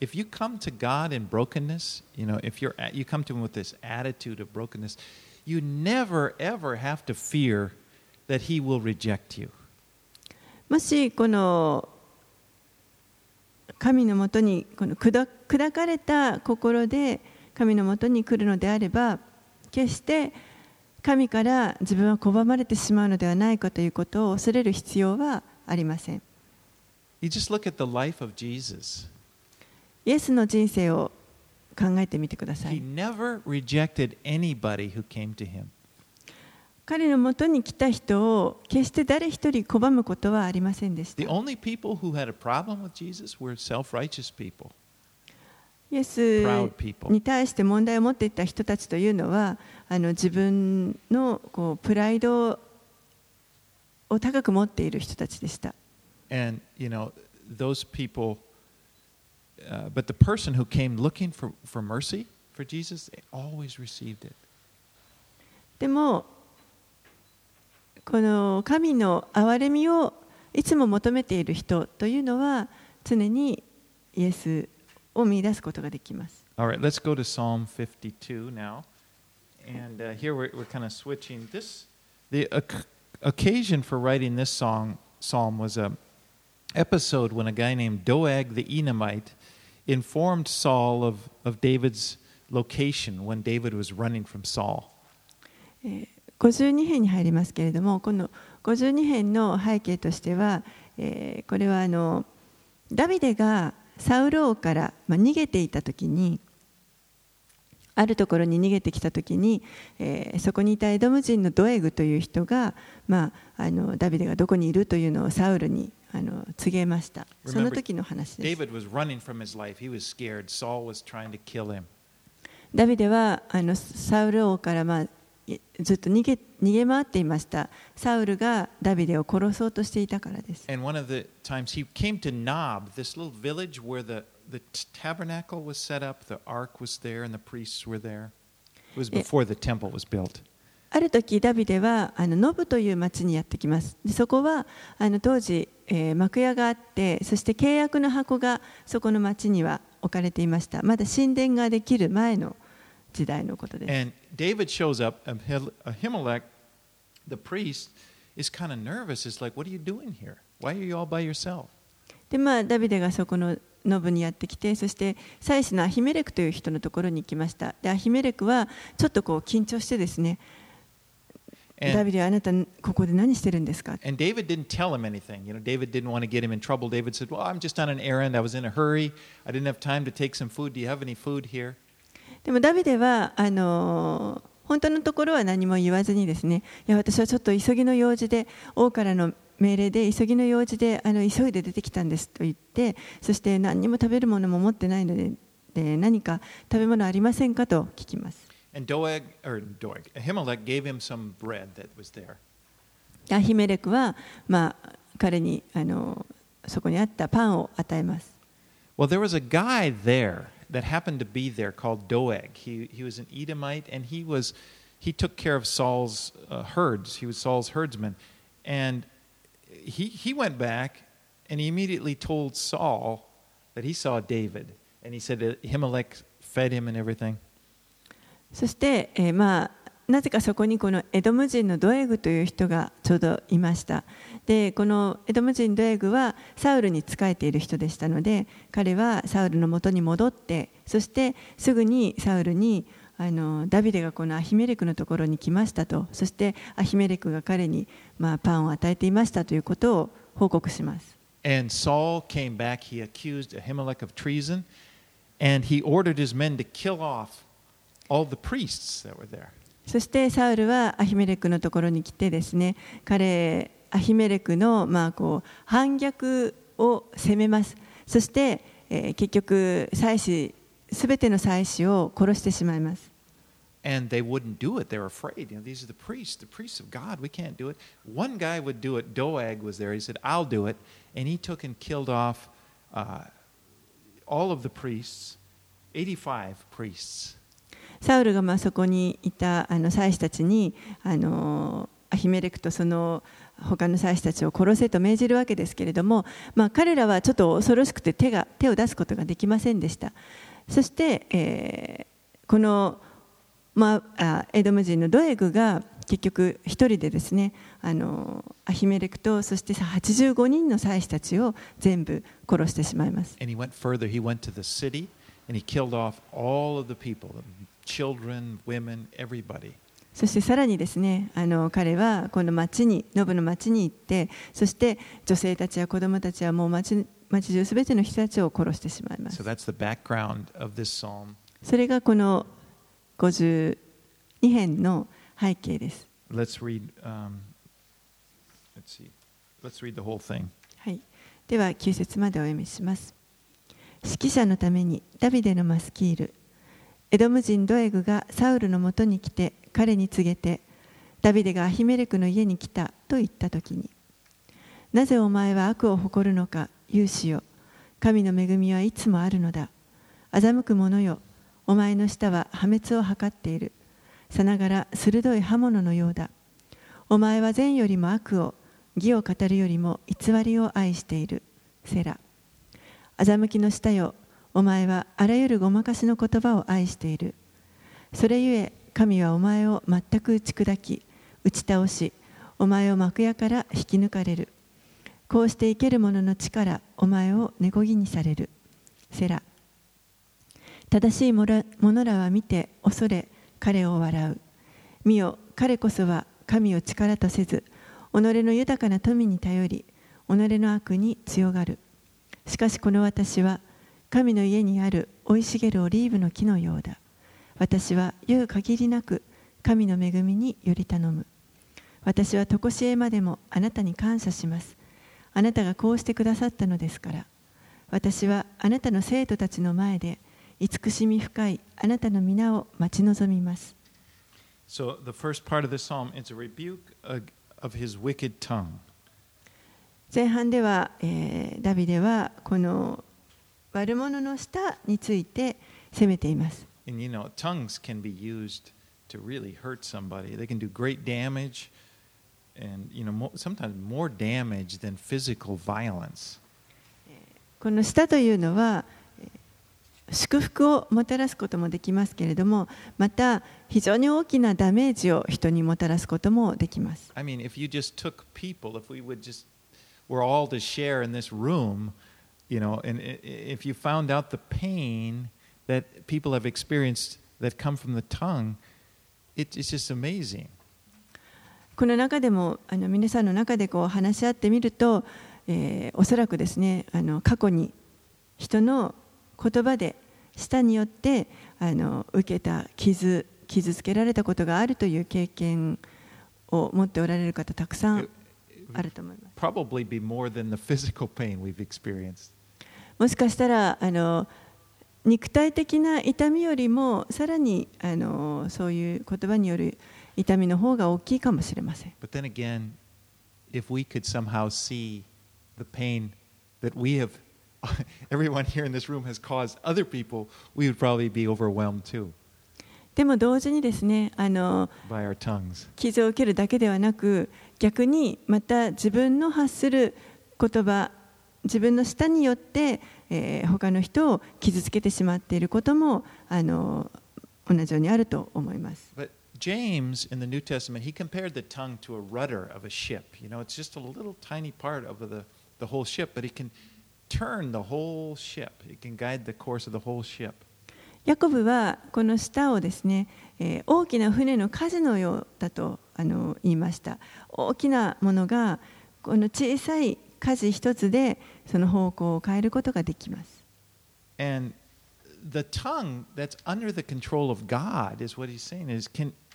If you come to God in brokenness, you know, if you come to Him with this attitude of brokenness, you never ever have to fear that He will reject you. もしこの神のもとにこの砕かれた心で神のもとに来るのであれば、決して神から自分は拒まれてしまうのではないかということを恐れる必要はありません。You just look at the life of Jesus.イエスの人生を考えてみてください。彼のもとに来た人を決して誰一人拒むことはありませんでした。イエスに対して問題を持っていた人たちというのは、自分のこうプライドを高く持っている人たちでした。And, you know, those people,But the person who came looking for mercy for Jesus, they always received it. でもこの神の憐れみをいつも求めている人というのは常にイエスを見出すことができます。All right, let's go to Psalm 52 now, and here we're kind of switching. The occasion for writing this psalm was an episode when a guy named Doeg the Edomite.informed Saul of David's location when David was running from Saul. 52編に入りますけれども、この52編の背景としては、これはダビデがサウル王から逃げていたときに、あるところに逃げてきたときに、そこにいたエドム人のドエグという人が、ダビデがどこにいるというのをサウルに告げました。その時の話です。ダビデはサウル王から、ずっと逃げ回っていました。サウルがダビデを殺そうとしていたからです。And one of the times he came to Nob, this little village where the tabernacle was set up, the ark was there, and the priests were there. It was before the temple was built.ある時ダビデはノブという町にやってきます。でそこは当時、幕屋があって、そして契約の箱がそこの町には置かれていました。まだ神殿ができる前の時代のことです。 And David shows up, Ahimelech, the priest, is kind of nervous. It's like, what are you doing here? Why are you all by yourself? でダビデがそこのノブにやってきて、そして祭司のアヒメレクという人のところに行きました。でアヒメレクはちょっとこう緊張してですね、ダビデはあなたここで何してるんですか？ And David didn't tell him anything. You know, David didn't want to get him in trouble. David said, "Well, I'm just on an errand. I was in a hurry. I didn't have time to take some food. Do you have any food here?" でもダビデは本当のところは何も言わずにですね、いや私はちょっと急ぎの用事で、王からの命令で急ぎの用事で急いで出てきたんですと言って、そして何にも食べるものも持ってないので、何か食べ物ありませんかと聞きます。And Ahimelech gave him some bread that was there. アヒメレクは、彼にそこにあったパンを与えます。Well, there was a guy there that happened to be there called Doeg. He was an Edomite, and he took care of Saul's herds. He was Saul's herdsman, and he went back and he immediately told Saul that he saw David, and he said that Ahimelech fed him and everything. そして、なぜかそこにこのエドム人のドエグという人がちょうどいました。で、このエドム人ドエグはサウルに仕えている人でしたので、彼はサウルの元に戻って、そしてすぐにサウルにダビデがこのアヒメレクのところに来ましたと、そしてアヒメレクが彼にパンを与えていましたということを報告します。And Saul came back. He accused Ahimelech of treason, and he ordered his men to kill off all the priests that were there.そしてサウルはアヒメレクのところに来てですね、アヒメレクの反逆を責めます。そして、結局すべての祭司を殺してしまいます。And they wouldn't do it. They were afraid. You know, these are the priests of God. We can't do it. One guy would do it. Doeg was there. He said, "I'll do it." And he took and killed off all of the priests, 85 priests.サウルがそこにいた祭司たちにアヒメレクとその他の祭司たちを殺せと命じるわけですけれども、彼らはちょっと恐ろしくて手を出すことができませんでした。そして、この、エドム人のドエグが結局一人でですねアヒメレクとそして85人の祭司たちを全部殺してしまいます。And he went further. He went to the city and he killed off all of the people.Children, women, everybody. そしてさらにですね、彼はこのノブの町に行って、そして女性たちや子供たちはもう町中すべての人たちを殺してしまいます。So that's the background of this psalm. それがこの52編の背景です。Let's read the whole thing. はい。では9節までお読みします。指揮者のためにダビデのマスキール。エドム人ドエグがサウルのもとに来て彼に告げてダビデがアヒメレクの家に来たと言ったときになぜお前は悪を誇るのか勇士よ神の恵みはいつもあるのだ欺く者よお前の舌は破滅を図っているさながら鋭い刃物のようだお前は善よりも悪を義を語るよりも偽りを愛しているセラ欺きの舌よお前はあらゆるごまかしの言葉を愛している。それゆえ神はお前を全く打ち砕き、打ち倒し、お前を幕屋から引き抜かれる。こうして生ける者の地からお前を根こぎにされる。セラ。正しい者らは見て恐れ彼を笑う。見よ彼こそは神を力とせず、己の豊かな富に頼り、己の悪に強がる。しかしこの私は神の家にある生い茂るオリーブの木のようだ。私は言う限りなく神の恵みにより頼む。私はとこしえまでもあなたに感謝します。あなたがこうしてくださったのですから。私はあなたの生徒たちの前で慈しみ深いあなたの皆を待ち望みます。So the first part of this psalm is a rebuke of his wicked tongue. 前半では、ダビデはこの悪者の舌について責めています。And you know, tongues can be used to really hurt somebody. They can do great damage, and you know, sometimes more damage than physical violence. この舌というのは祝福をもたらすこともできますけれども、また非常に大きなダメージを人にもたらすこともできます。I mean, if you just took people, if we would just we're all to share in this room.You know, and if you found out the pain that people have experienced that come from the tongue, it's just amazing. この中でも皆さんの中で話し合ってみると、おそらくですね、過去に人の言葉で舌によって受けた傷つけられたことがあるという経験を持っておられる方たくさんあると思います。Probably be more than the physical pain we've experienced。もしかしたら肉体的な痛みよりもさらにそういう言葉による痛みの方が大きいかもしれません。But then again, if we could somehow see the pain that we have, everyone here in this room has caused other people, we would probably be overwhelmed too. でも同時にですね、傷を受けるだけではなく、逆にまた自分の発する言葉、自分の舌によって他の人を傷つけてしまっていることも同じようにあると思います。But James in the New Testament, he compared the tongue to a rudder of a ship. You know, it's just a little tiny part of the whole ship, but it can turn the whole ship. It can guide the course of the whole ship. ヤコブはこの舌をですね、大きな船の舵のようだと言いました。大きなものがこの小さい舵一つでその方向を変えることができます。And the tongue that's under the control of God is what he's saying is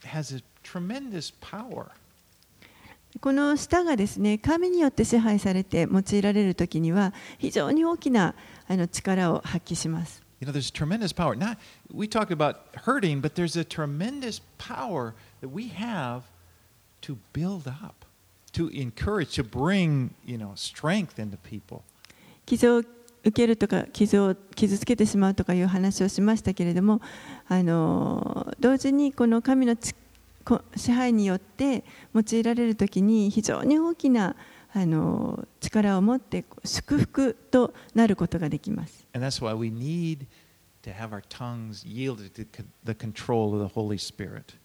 has a tremendous power. この舌がですね、神によって支配されて用いられるときには非常に大きな力を発揮します。You know, there's tremendous power. Not we talk about hurting, but there's a tremendous power that we have to build up, to encourage, to bring, you know, strength into people.傷を受けるとか傷つけてしまうとかいう話をしましたけれども、同時にこの神の支配によって用いられるときに非常に大きな力を持って祝福となることができます。And that's why we need to have our tongues yielded to the control of the Holy Spirit.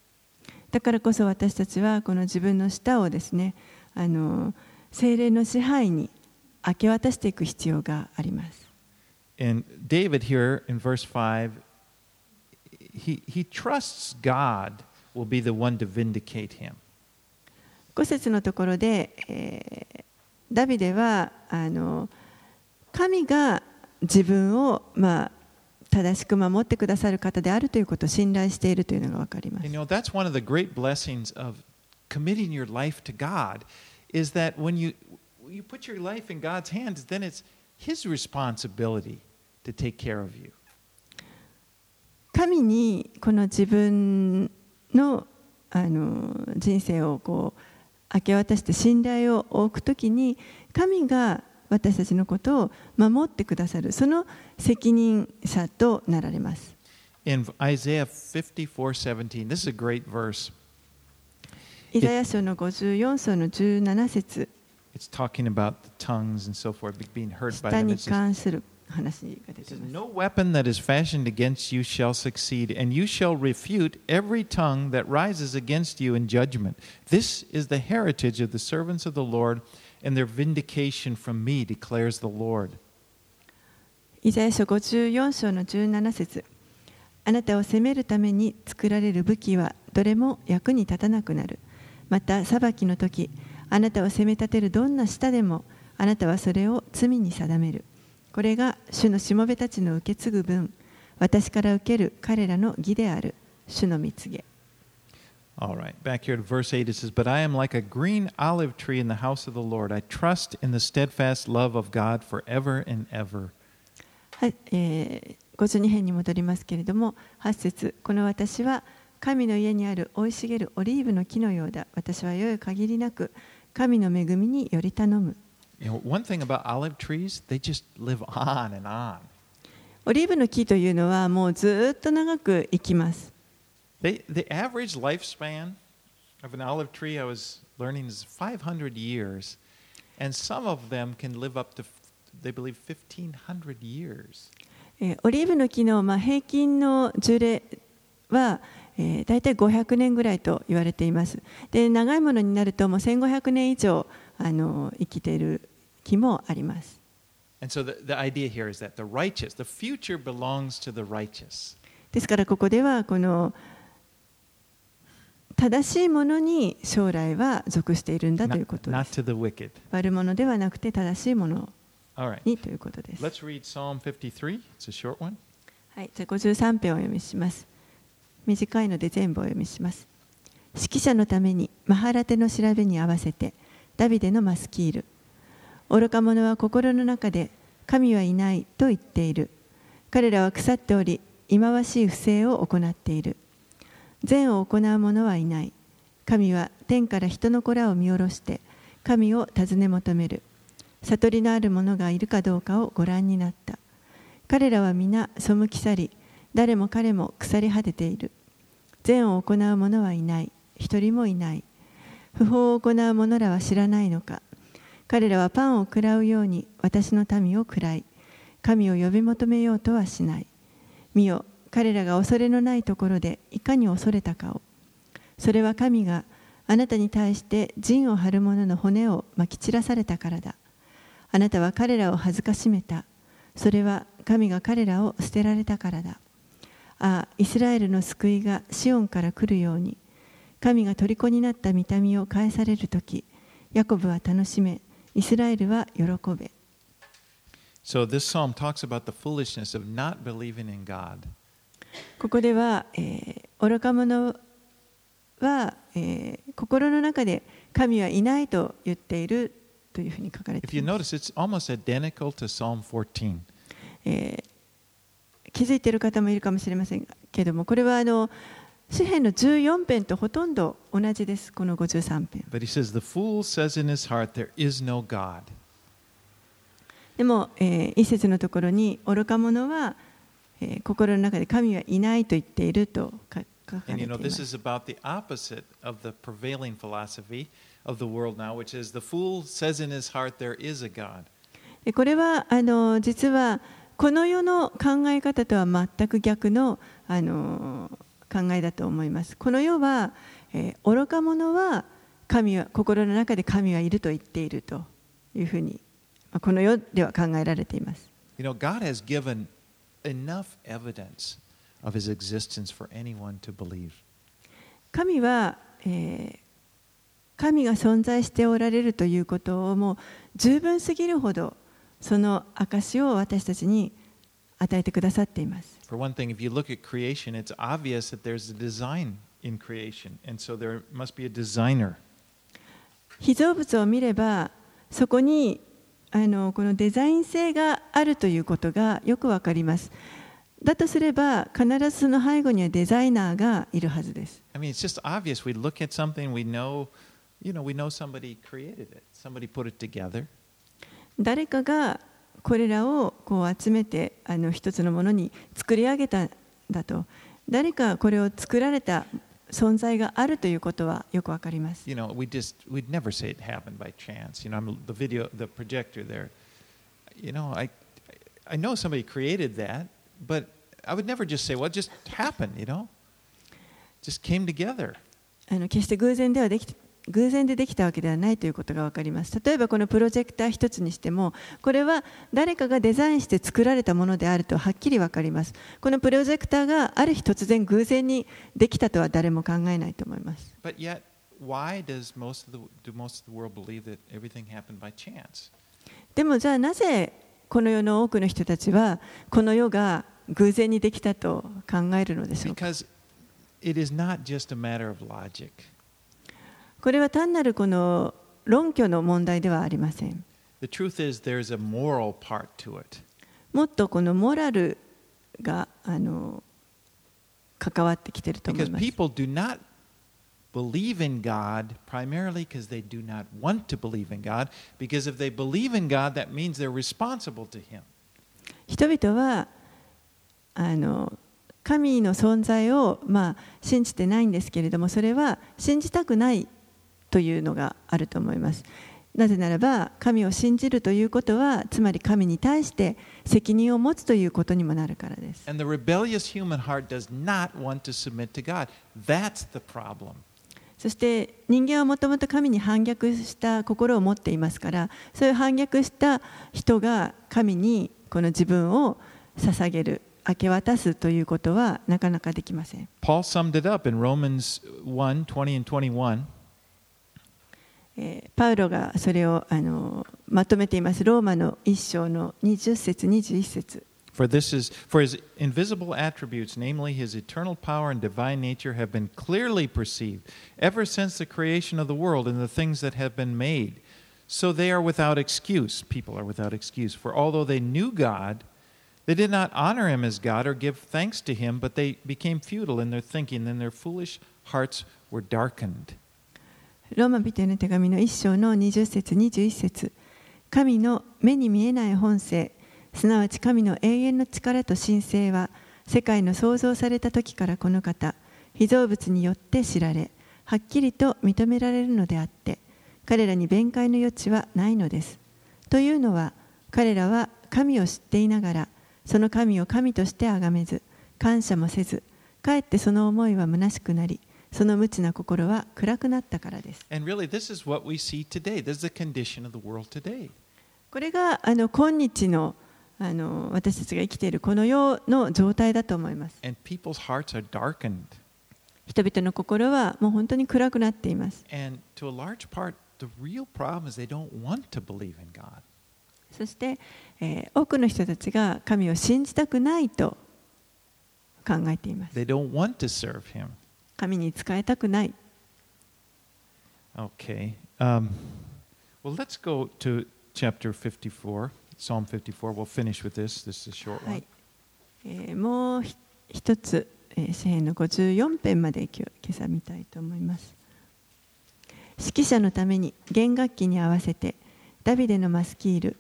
だからこそ私たちはこの自分の舌をですね、聖霊の支配に明け渡していく必要があります。And David here in verse 5, he trusts God will be the one to vindicate him. 5節のところで、ダビデは神が自分を、正しく守ってくださる方であるということを信頼しているというのがわかります。You know, that's one of the great blessings of committing your life to God is that when you put your life in God's hands, then it's His responsibility to take care of you. 神にこの自分の、人生をこう明け渡して信頼を置くときに、神が私たちのことを守ってくださる、その責任者となられます。In Isaiah 54:17, this is a great verse. イザヤ書の54章の17節。It's talking about the tongues and so forth being hurt by them. It says, "No weapon that is fashioned against you shall succeed, and you shall refute every tongue that rises against you in judgment. This is the heritage of the servants of the Lord, and their vindication from me declares the Lord." イザヤ書54章の17節。あなたを責めるために作られる武器はどれも役に立たなくなる。また裁きの時、あなたを責め立てるどんな舌でも、あなたはそれを罪に定める。これが主のしもべたちの受け継ぐ分、私から受ける彼らの義である、主の御告げ。All right, back here to verse 8, it says, But I am like a green olive tree in the house of the Lord. I trust in the steadfast love of God forever and ever. はい、52編に戻りますけれども、8節、この私は神の家にある生い茂るオリーブの木のようだ。私はよい限りなく、神の恵みにより頼む。One thing about olive trees, they just live on and on. オリーブの木というのはもうずっと長く生きます。The average lifespan of an olive tree, I was learning, is 500 years, and some of them can live up to, they believe, 1,500 years. オリーブの木の平均の樹齢はだいたい500年ぐらいと言われています。で、長いものになるともう1500年以上生きている木もあります。ですからここではこの正しいものに将来は属しているんだということです。悪者ではなくて正しいものにということです。はい、じゃあ53編をお読みします。短いので全部お読みします。指揮者のためにマハラテの調べに合わせてダビデのマスキール。愚か者は心の中で神はいないと言っている。彼らは腐っており、忌まわしい不正を行っている。善を行う者はいない。神は天から人の子らを見下ろして、神を尋ね求める。悟りのある者がいるかどうかをご覧になった。彼らは皆背き去り、誰も彼も腐り果てている。善を行う者はいない。一人もいない。不法を行う者らは知らないのか。彼らはパンを喰らうように私の民を喰らい、神を呼び求めようとはしない。見よ、彼らが恐れのないところでいかに恐れたかを。それは神があなたに対して陣を張る者の骨をまき散らされたからだ。あなたは彼らを辱めた。それは神が彼らを捨てられたからだ。ああ、イスラエルの救いがシオンから来るように、神が虜になった御民を返されるとき、ヤコブは楽しめ、イスラエルは喜べ。So this psalm talks about the foolishness of not believing in God. ここでは、愚か者は、心の中で神はいないと言っているというふうに書かれています。If you notice, it's almost identical to Psalm 14. 気づいている方もいるかもしれませんけれども、これは詩編の14編とほとんど同じです。この53編。But he says, the fool says in his heart, there is no God.でも、一節のところに愚か者は、心の中で神はいないと言っていると書かれています。This is about the opposite of the prevailing philosophy of the world now, which is the fool says in his heart there is a God. これは実はこの世の考え方とは全く逆の、考えだと思います。この世は、愚か者は心の中で神はいると言っているというふうに。この世では考えられています。God has given enough evidence of His existence for anyone to believe. 神は、神が存在しておられるということをもう十分すぎるほどその証を私たちに与えてくださっています。For one thing, if you look at creation, it's obvious that there's a design in creation, and so there must be a designer. 被造物を見ればそこにこのデザイン性があるということがよくわかります。だとすれば必ずその背後にはデザイナーがいるはずです。I mean, it's just obvious. We look at something, we know somebody created it. Somebody put it together. 誰かがこれらをこう集めて一つのものに作り上げたんだと。誰かこれを作られた存在があるということはよくわかります。We'd never say it happened by chance. The video, the projector there. I know somebody created that, but I would never just say, well, it just happened, Just came together. 決して偶然でできたわけではないということがわかります。例えばこのプロジェクター一つにしても、これは誰かがデザインして作られたものであるとはっきりわかります。このプロジェクターがある日突然偶然にできたとは誰も考えないと思います。But yet, why does most of the world believe that everything happened by chance? でもじゃあなぜこの世の多くの人たちはこの世が偶然にできたと考えるのでしょうか。Because it is not just a matter of logic.これは単なるこの論拠の問題ではありません。The truth is there's a moral part to it. もっとこのモラルが関わってきていると思います。Because people do not believe in God primarily because they do not want to believe in God. Because if they believe in God, that means they're responsible to Him. 人々は神の存在を信じてないんですけれども、それは信じたくない。というのがあると思います。なぜならば神を信じるということはつまり神に対して責任を持つということにもなるからです。そして人間はもともと神に反逆した心を持っていますから、そういう反逆した人が神にこの自分を捧げる。明け渡すということはなかなかできません。Paul summed it up in Romans 1:20 and 21.パウロがそれをまとめています。ローマの1章の20節21節。For his invisible attributes, namely his eternal power and divine nature, have been clearly perceived ever since the creation of the world and the things that have been made. So they are without excuse. People are without excuse. For although they knew God, They did not honor him as God or give thanks to him, but they became futile in their thinking, and their foolish hearts were darkened. ローマ人への手紙の1章の20節21節。神の目に見えない本性、すなわち神の永遠の力と神性は、世界の創造された時からこの方、被造物によって知られ、はっきりと認められるのであって、彼らに弁解の余地はないのです。というのは、彼らは神を知っていながら、その神を神として崇めず、感謝もせず、かえってその思いは虚しくなり、その無知な心は暗くなったからです。And really, this is what we see today. This is the condition of the world today. これが今日の私たちが生きているこの世の状態だと思います。And people's hearts are darkened. 人々の心はもう本当に暗くなっています。And to a large part, the real problem is they don't want to believe in God. そして、多くの人たちが神を信じたくないと考えています。They don't want to serve him.神に仕えたくない。Okay. Well, let's go to chapter 54, Psalm 54. We'll finish with this. This is a short one. はい。もう一つ、詩編の54編まで今朝見たいと思います。指揮者のために弦楽器に合わせてダビデのマスキール、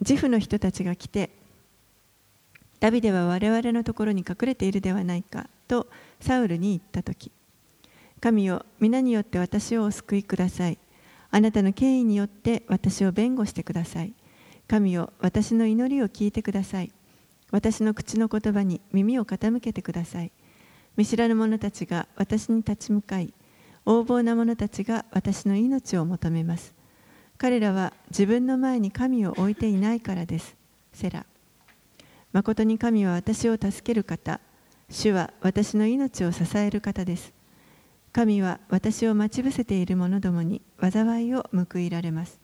ジフの人たちが来て、ダビデは我々のところに隠れているではないかとサウルに言ったとき、神よ、皆によって私をお救いください。あなたの権威によって私を弁護してください。神よ、私の祈りを聞いてください。私の口の言葉に耳を傾けてください。見知らぬ者たちが私に立ち向かい、横暴な者たちが私の命を求めます。彼らは自分の前に神を置いていないからです。セラ。誠に神は私を助ける方。主は私の命を支える方です。神は私を待ち伏せている者どもに災いを報いられます。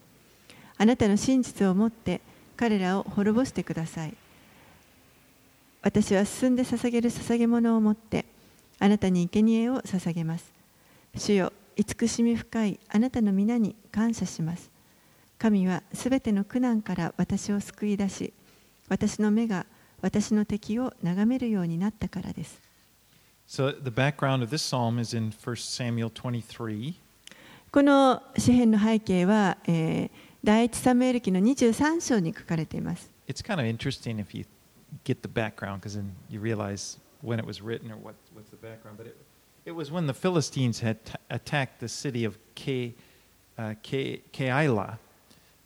あなたの真実をもって彼らを滅ぼしてください。私は進んで捧げる捧げ物をもってあなたに生贄を捧げます。主よ、慈しみ深いあなたの皆に感謝します。神はすべての苦難から私を救い出し、私の目が私の敵を眺めるようになったからです。So the background of this psalm is in 1 Samuel 23. この詩編の背景は、第一サムエル記の23章に書かれています。It's kind of interesting if you get the background, because then you realize when it was written or what's the background. But it was when the Philistines had attacked the city of Keilah,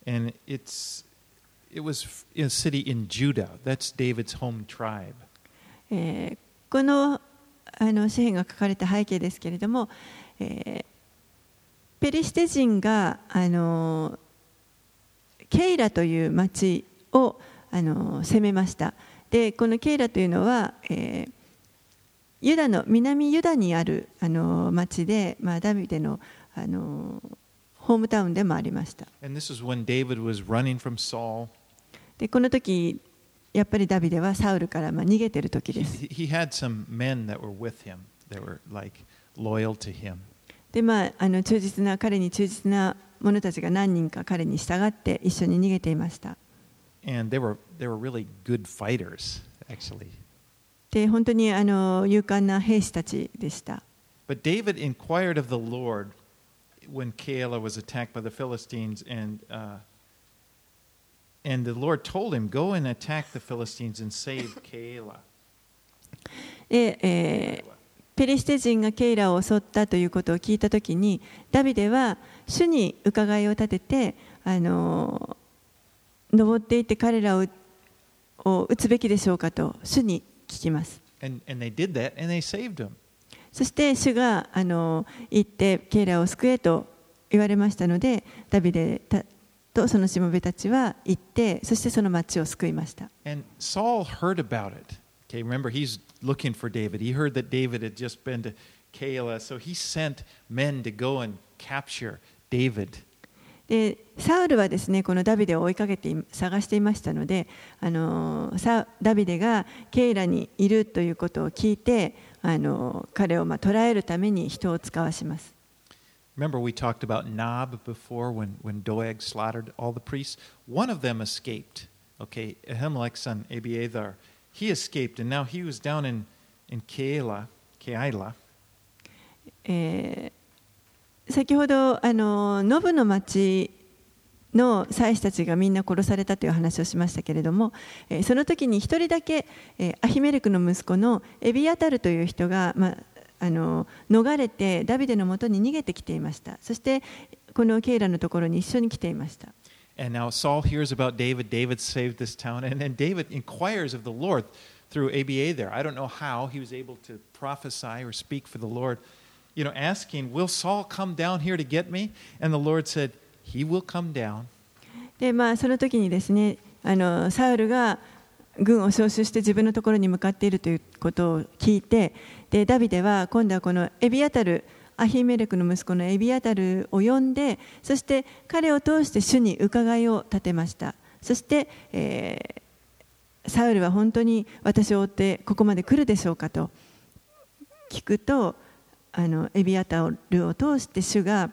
and it was a city in Judah. That's David's home tribe. この詩編が書かれた背景ですけれども、ペリシテ人がケイラという町を攻めました。で、このケイラというのは、ユダの南ユダにある町で、ダビデのホームタウンでもありました。And this is when David was running from Saul.で、この時やっぱりダビデはサウルから逃げてる時です。で、忠実な彼に忠実な者たちが何人か彼に従って一緒に逃げていました。で、本当に勇敢な兵士たちでした。But David inquired of the Lord when Keilah was attacked by the Philistines and the Lord told him, go and attack the Philistines and save Keilah. ペリシテ人がケイラを襲ったということを聞いたときに、ダビデは主に伺いを立てて、登っていって彼らを撃つべきでしょうかと主に聞きます。And they did that, and they saved him. そして主が行ってケイラを救えと言われましたので、ダビデとそのしもべたちは行って、そしてその町を救いました。And Saul heard about it. Okay, remember, he's looking for David. He heard that David had just been to Keilah, so he sent men to go and capture David. で、サウルはですね、このダビデを追いかけて探していましたので、ダビデがケイラにいるということを聞いて、彼を捕らえるために人を使わします。Remember, we talked about Nob before when Doeg slaughtered all the priests. One of them escaped Okay, Ahimelech's son, Abiathar, he escaped, and now he was down in Keilah. 先ほどノブの町の祭司たちがみんな殺されたという話をしましたけれども、その時に一人だけアヒメレクの息子のエビアタルという人が、逃れてダビデのもとに逃げてきていました。そしてこのケイラのところに一緒に来ていました。And now Saul hears about David. David saved this town, and then David inquires of the Lord through Abiathar. I don't know how he was able to prophesy or speak for the Lord. You know, asking, "Will Saul come down here to get me?" And the Lord said,He will come down. で、その時にですね、サウルが軍を招集して自分のところに向かっているということを聞いて、でダビデは今度はこのエビアタル、アヒメレクの息子のエビアタルを呼んで、そして彼を通して主に伺いを立てました。そして、サウルは本当に私を追ってここまで来るでしょうかと聞くと、エビアタルを通して主が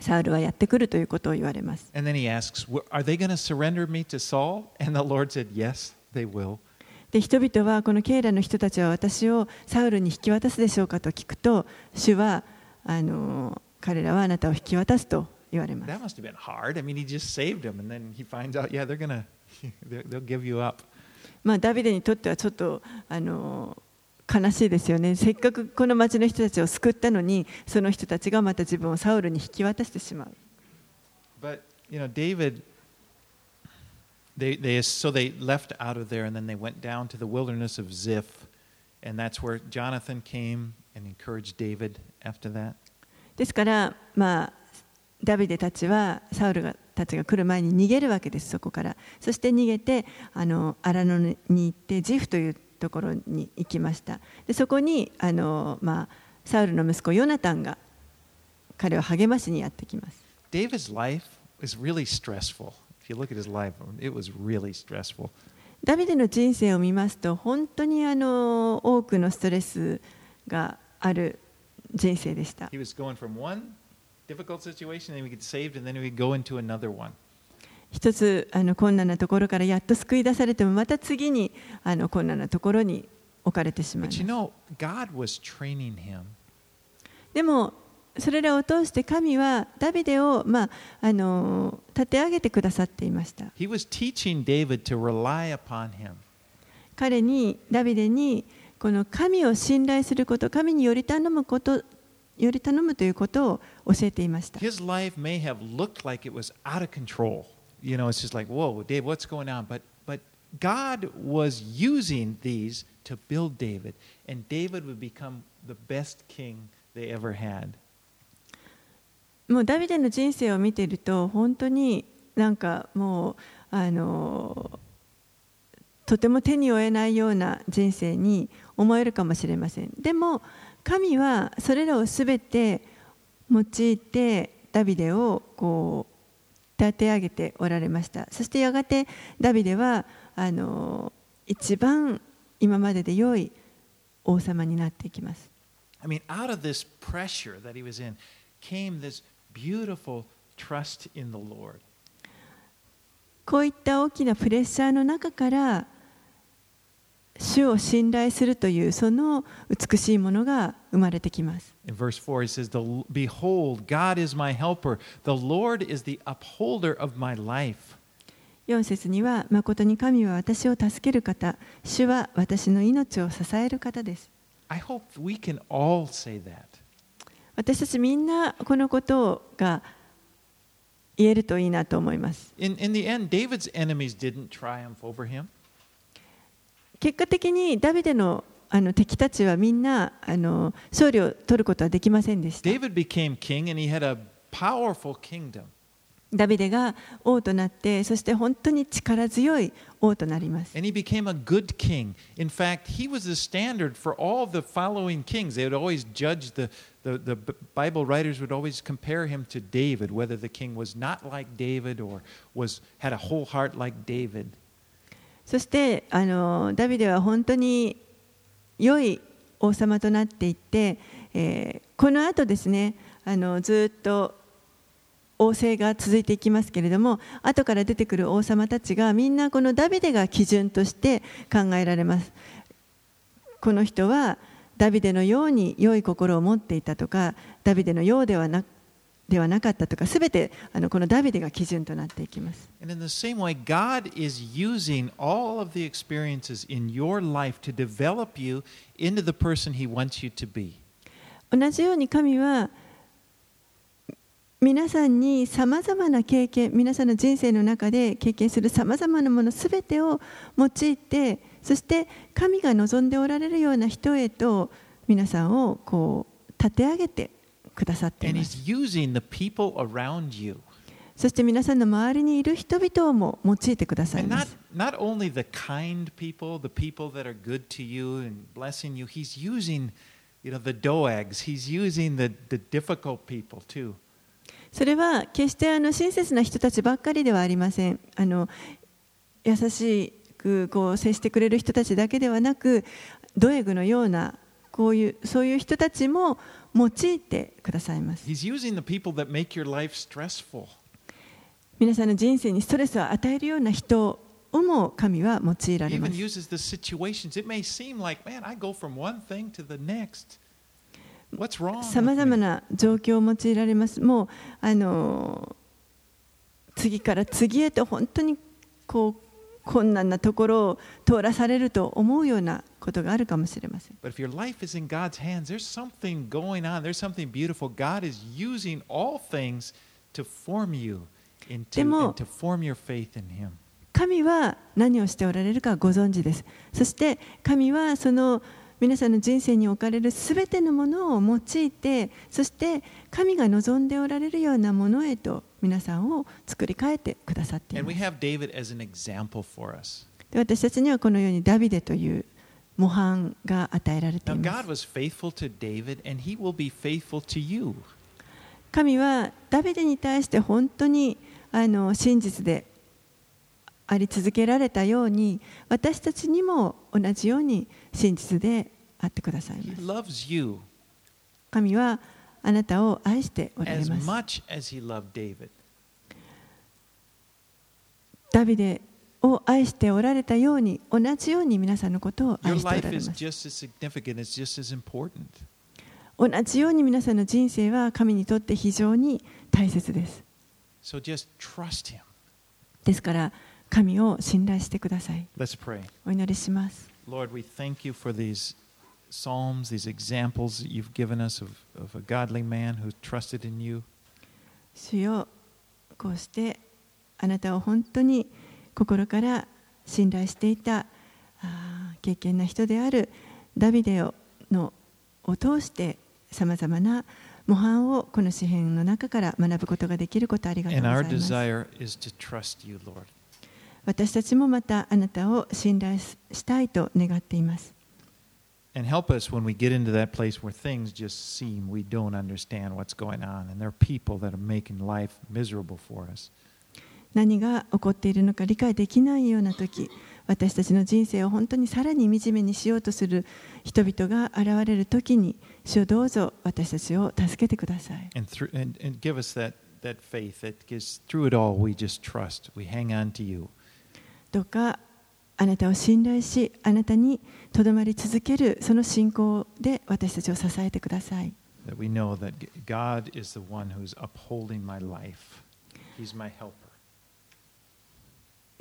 サウルはやってくるということを言われます。And then he asks, "Are they going to surrender me to Saul?" And the Lord said, "Yes, they will." で人々はこのケイラの人たちは私をサウルに引き渡すでしょうかと聞くと、主は彼らはあなたを引き渡すと言われます。That must have been hard. I mean, he just saved him, and then he finds out, yeah, they'll give you up. ダビデにとってはちょっと悲しいですよね。せっかくこの町の人たちを救ったのに、その人たちがまた自分をサウルに引き渡してしまう。But you know, David, they left out of there, and then they went down to the wilderness of Ziph, and that's where Jonathan came and encouraged David after that. ですから、ダビデたちはサウルたちが来る前に逃げるわけです。そこから、そして逃げて荒野に行ってジフというところに行きました。でそこにサウルの息子ヨナタンが彼を励ましにやってきます。David's life is really stressful. If you look at his life, it was really stressful. ダビデの人生を見ますと本当に多くのストレスがある人生でした。He was going from one difficult situation, then he gets saved, and then he would go into another one.一つ困難なところからやっと救い出されてもまた次に困難なところに置かれてしまいます。でもそれらを通して神はダビデを立て上げてくださっていました。彼にダビデにこの神を信頼すること、神により頼むこと。より頼むということを教えていました。His life may have looked like it was out of control.You know, it's just like, whoa, Dave, what's going on? But God was using these to build David, and David would become the best king they ever had. もうダビデの人生を見ていると本当になんかもうとても手に負えないような人生に思えるかもしれません。でも神はそれらをすべて用いてダビデをこう立て上げておられました。そしてやがてダビデは一番今までで良い王様になっていきます。I mean, out of this pressure that he was in came this beautiful trust in the Lord. こういった大きなプレッシャーの中から主を信頼するというその美しいものが生まれてきます。In verse 4 he says, "Behold, God is my helper; the Lord is the upholder of my life." 4節には誠に神は私を助ける方、主は私の命を支える方です。I hope we can all say that. 私たちみんなこのことが言えるといいなと思います。In the end, David's enemies didn't triumph over him.結果的にダビデの敵たちはみんな勝利を取ることはできませんでした。ダビデが王となって、そして本当に力強い王となります。And he became a good king. In fact, he was the standard for all the following kings. They would always judge the Bible writers would always compare him to David, whether the king was not like David or had a whole heart like David.そしてダビデは本当に良い王様となっていって、この後ですねずっと王政が続いていきますけれども、後から出てくる王様たちがみんなこのダビデが基準として考えられます。この人はダビデのように良い心を持っていたとか、ダビデのようではなかったとか、すべてこのダビデが基準となっていきます。And in the same way, God is using all of the experiences in your life to develop you into the person He wants you to be. 同じように神は皆さんにさまざまな経験、皆さんの人生の中で経験するさまざまなものすべてを用いて、そして神が望んでおられるような人へと皆さんをこう立て上げてくださっています。そして皆さんの周りにいる人々も用いてくださいます。Not only the kind people, the people that are good to you and blessing you, He's using, the doags. He's using the difficult people too. それは決して親切な人たちばっかりではありません。優しく接してくれる人たちだけではなく、ドエグのようなそういう人たちも用いてくださいます。皆さんの人生にストレスを与えるような人をも神は用いられます。さまざまな状況を用いられます。もう次から次へと本当に困難なところを通らされると思うようなことがあるかもしれません。でも神は何をしておられるかご存知です。そして神はその皆さんの人生に置かれるすべてのものを用いて、そして神が望んでおられるようなものへと皆さんを作り変えてくださっています。私たちにはこのようにダビデという模範が与えられています。神はダビデに対して本当に真実であり続けられたように、私たちにも同じように真実であってくださいます。神はあなたを愛しておられます。ダビデを愛しておられたように、同じように皆さんのことを愛しておられます。同じように皆さんの人生は神にとって非常に大切です。ですから神を信頼してください。お祈りします。Lord, we thank you for these psalms, these examples you've given us of a godly man who trusted in you. 主よ、こうしてあなたを本当に心から信頼していた敬虔な人であるダビデを通してさまざまな模範をこの詩編の中から学ぶことができることありがとうございます。And our desire is to trust you, Lord. 私たちもまたあなたを信頼したいと願っています。And help us when we get into that place where things just seem we don't understand what's going on, and there are people that are making life miserable for us.何が起こっているのか理解できないような時、私たちの人生を本当にさらに惨めにしようとする人々が現れる時に、主よどうぞ私たちを助けてください。どうかあなたを信頼し、あなたにとどまり続けるその信仰で私たちを支えてください。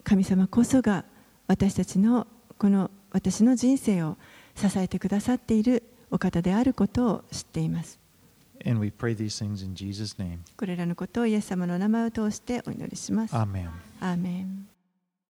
神様こそが私たちのこの私の人生を支えてくださっているお方であることを知っています。これらのことをイエス様の名前を通してお祈りします。アーメン。アーメン。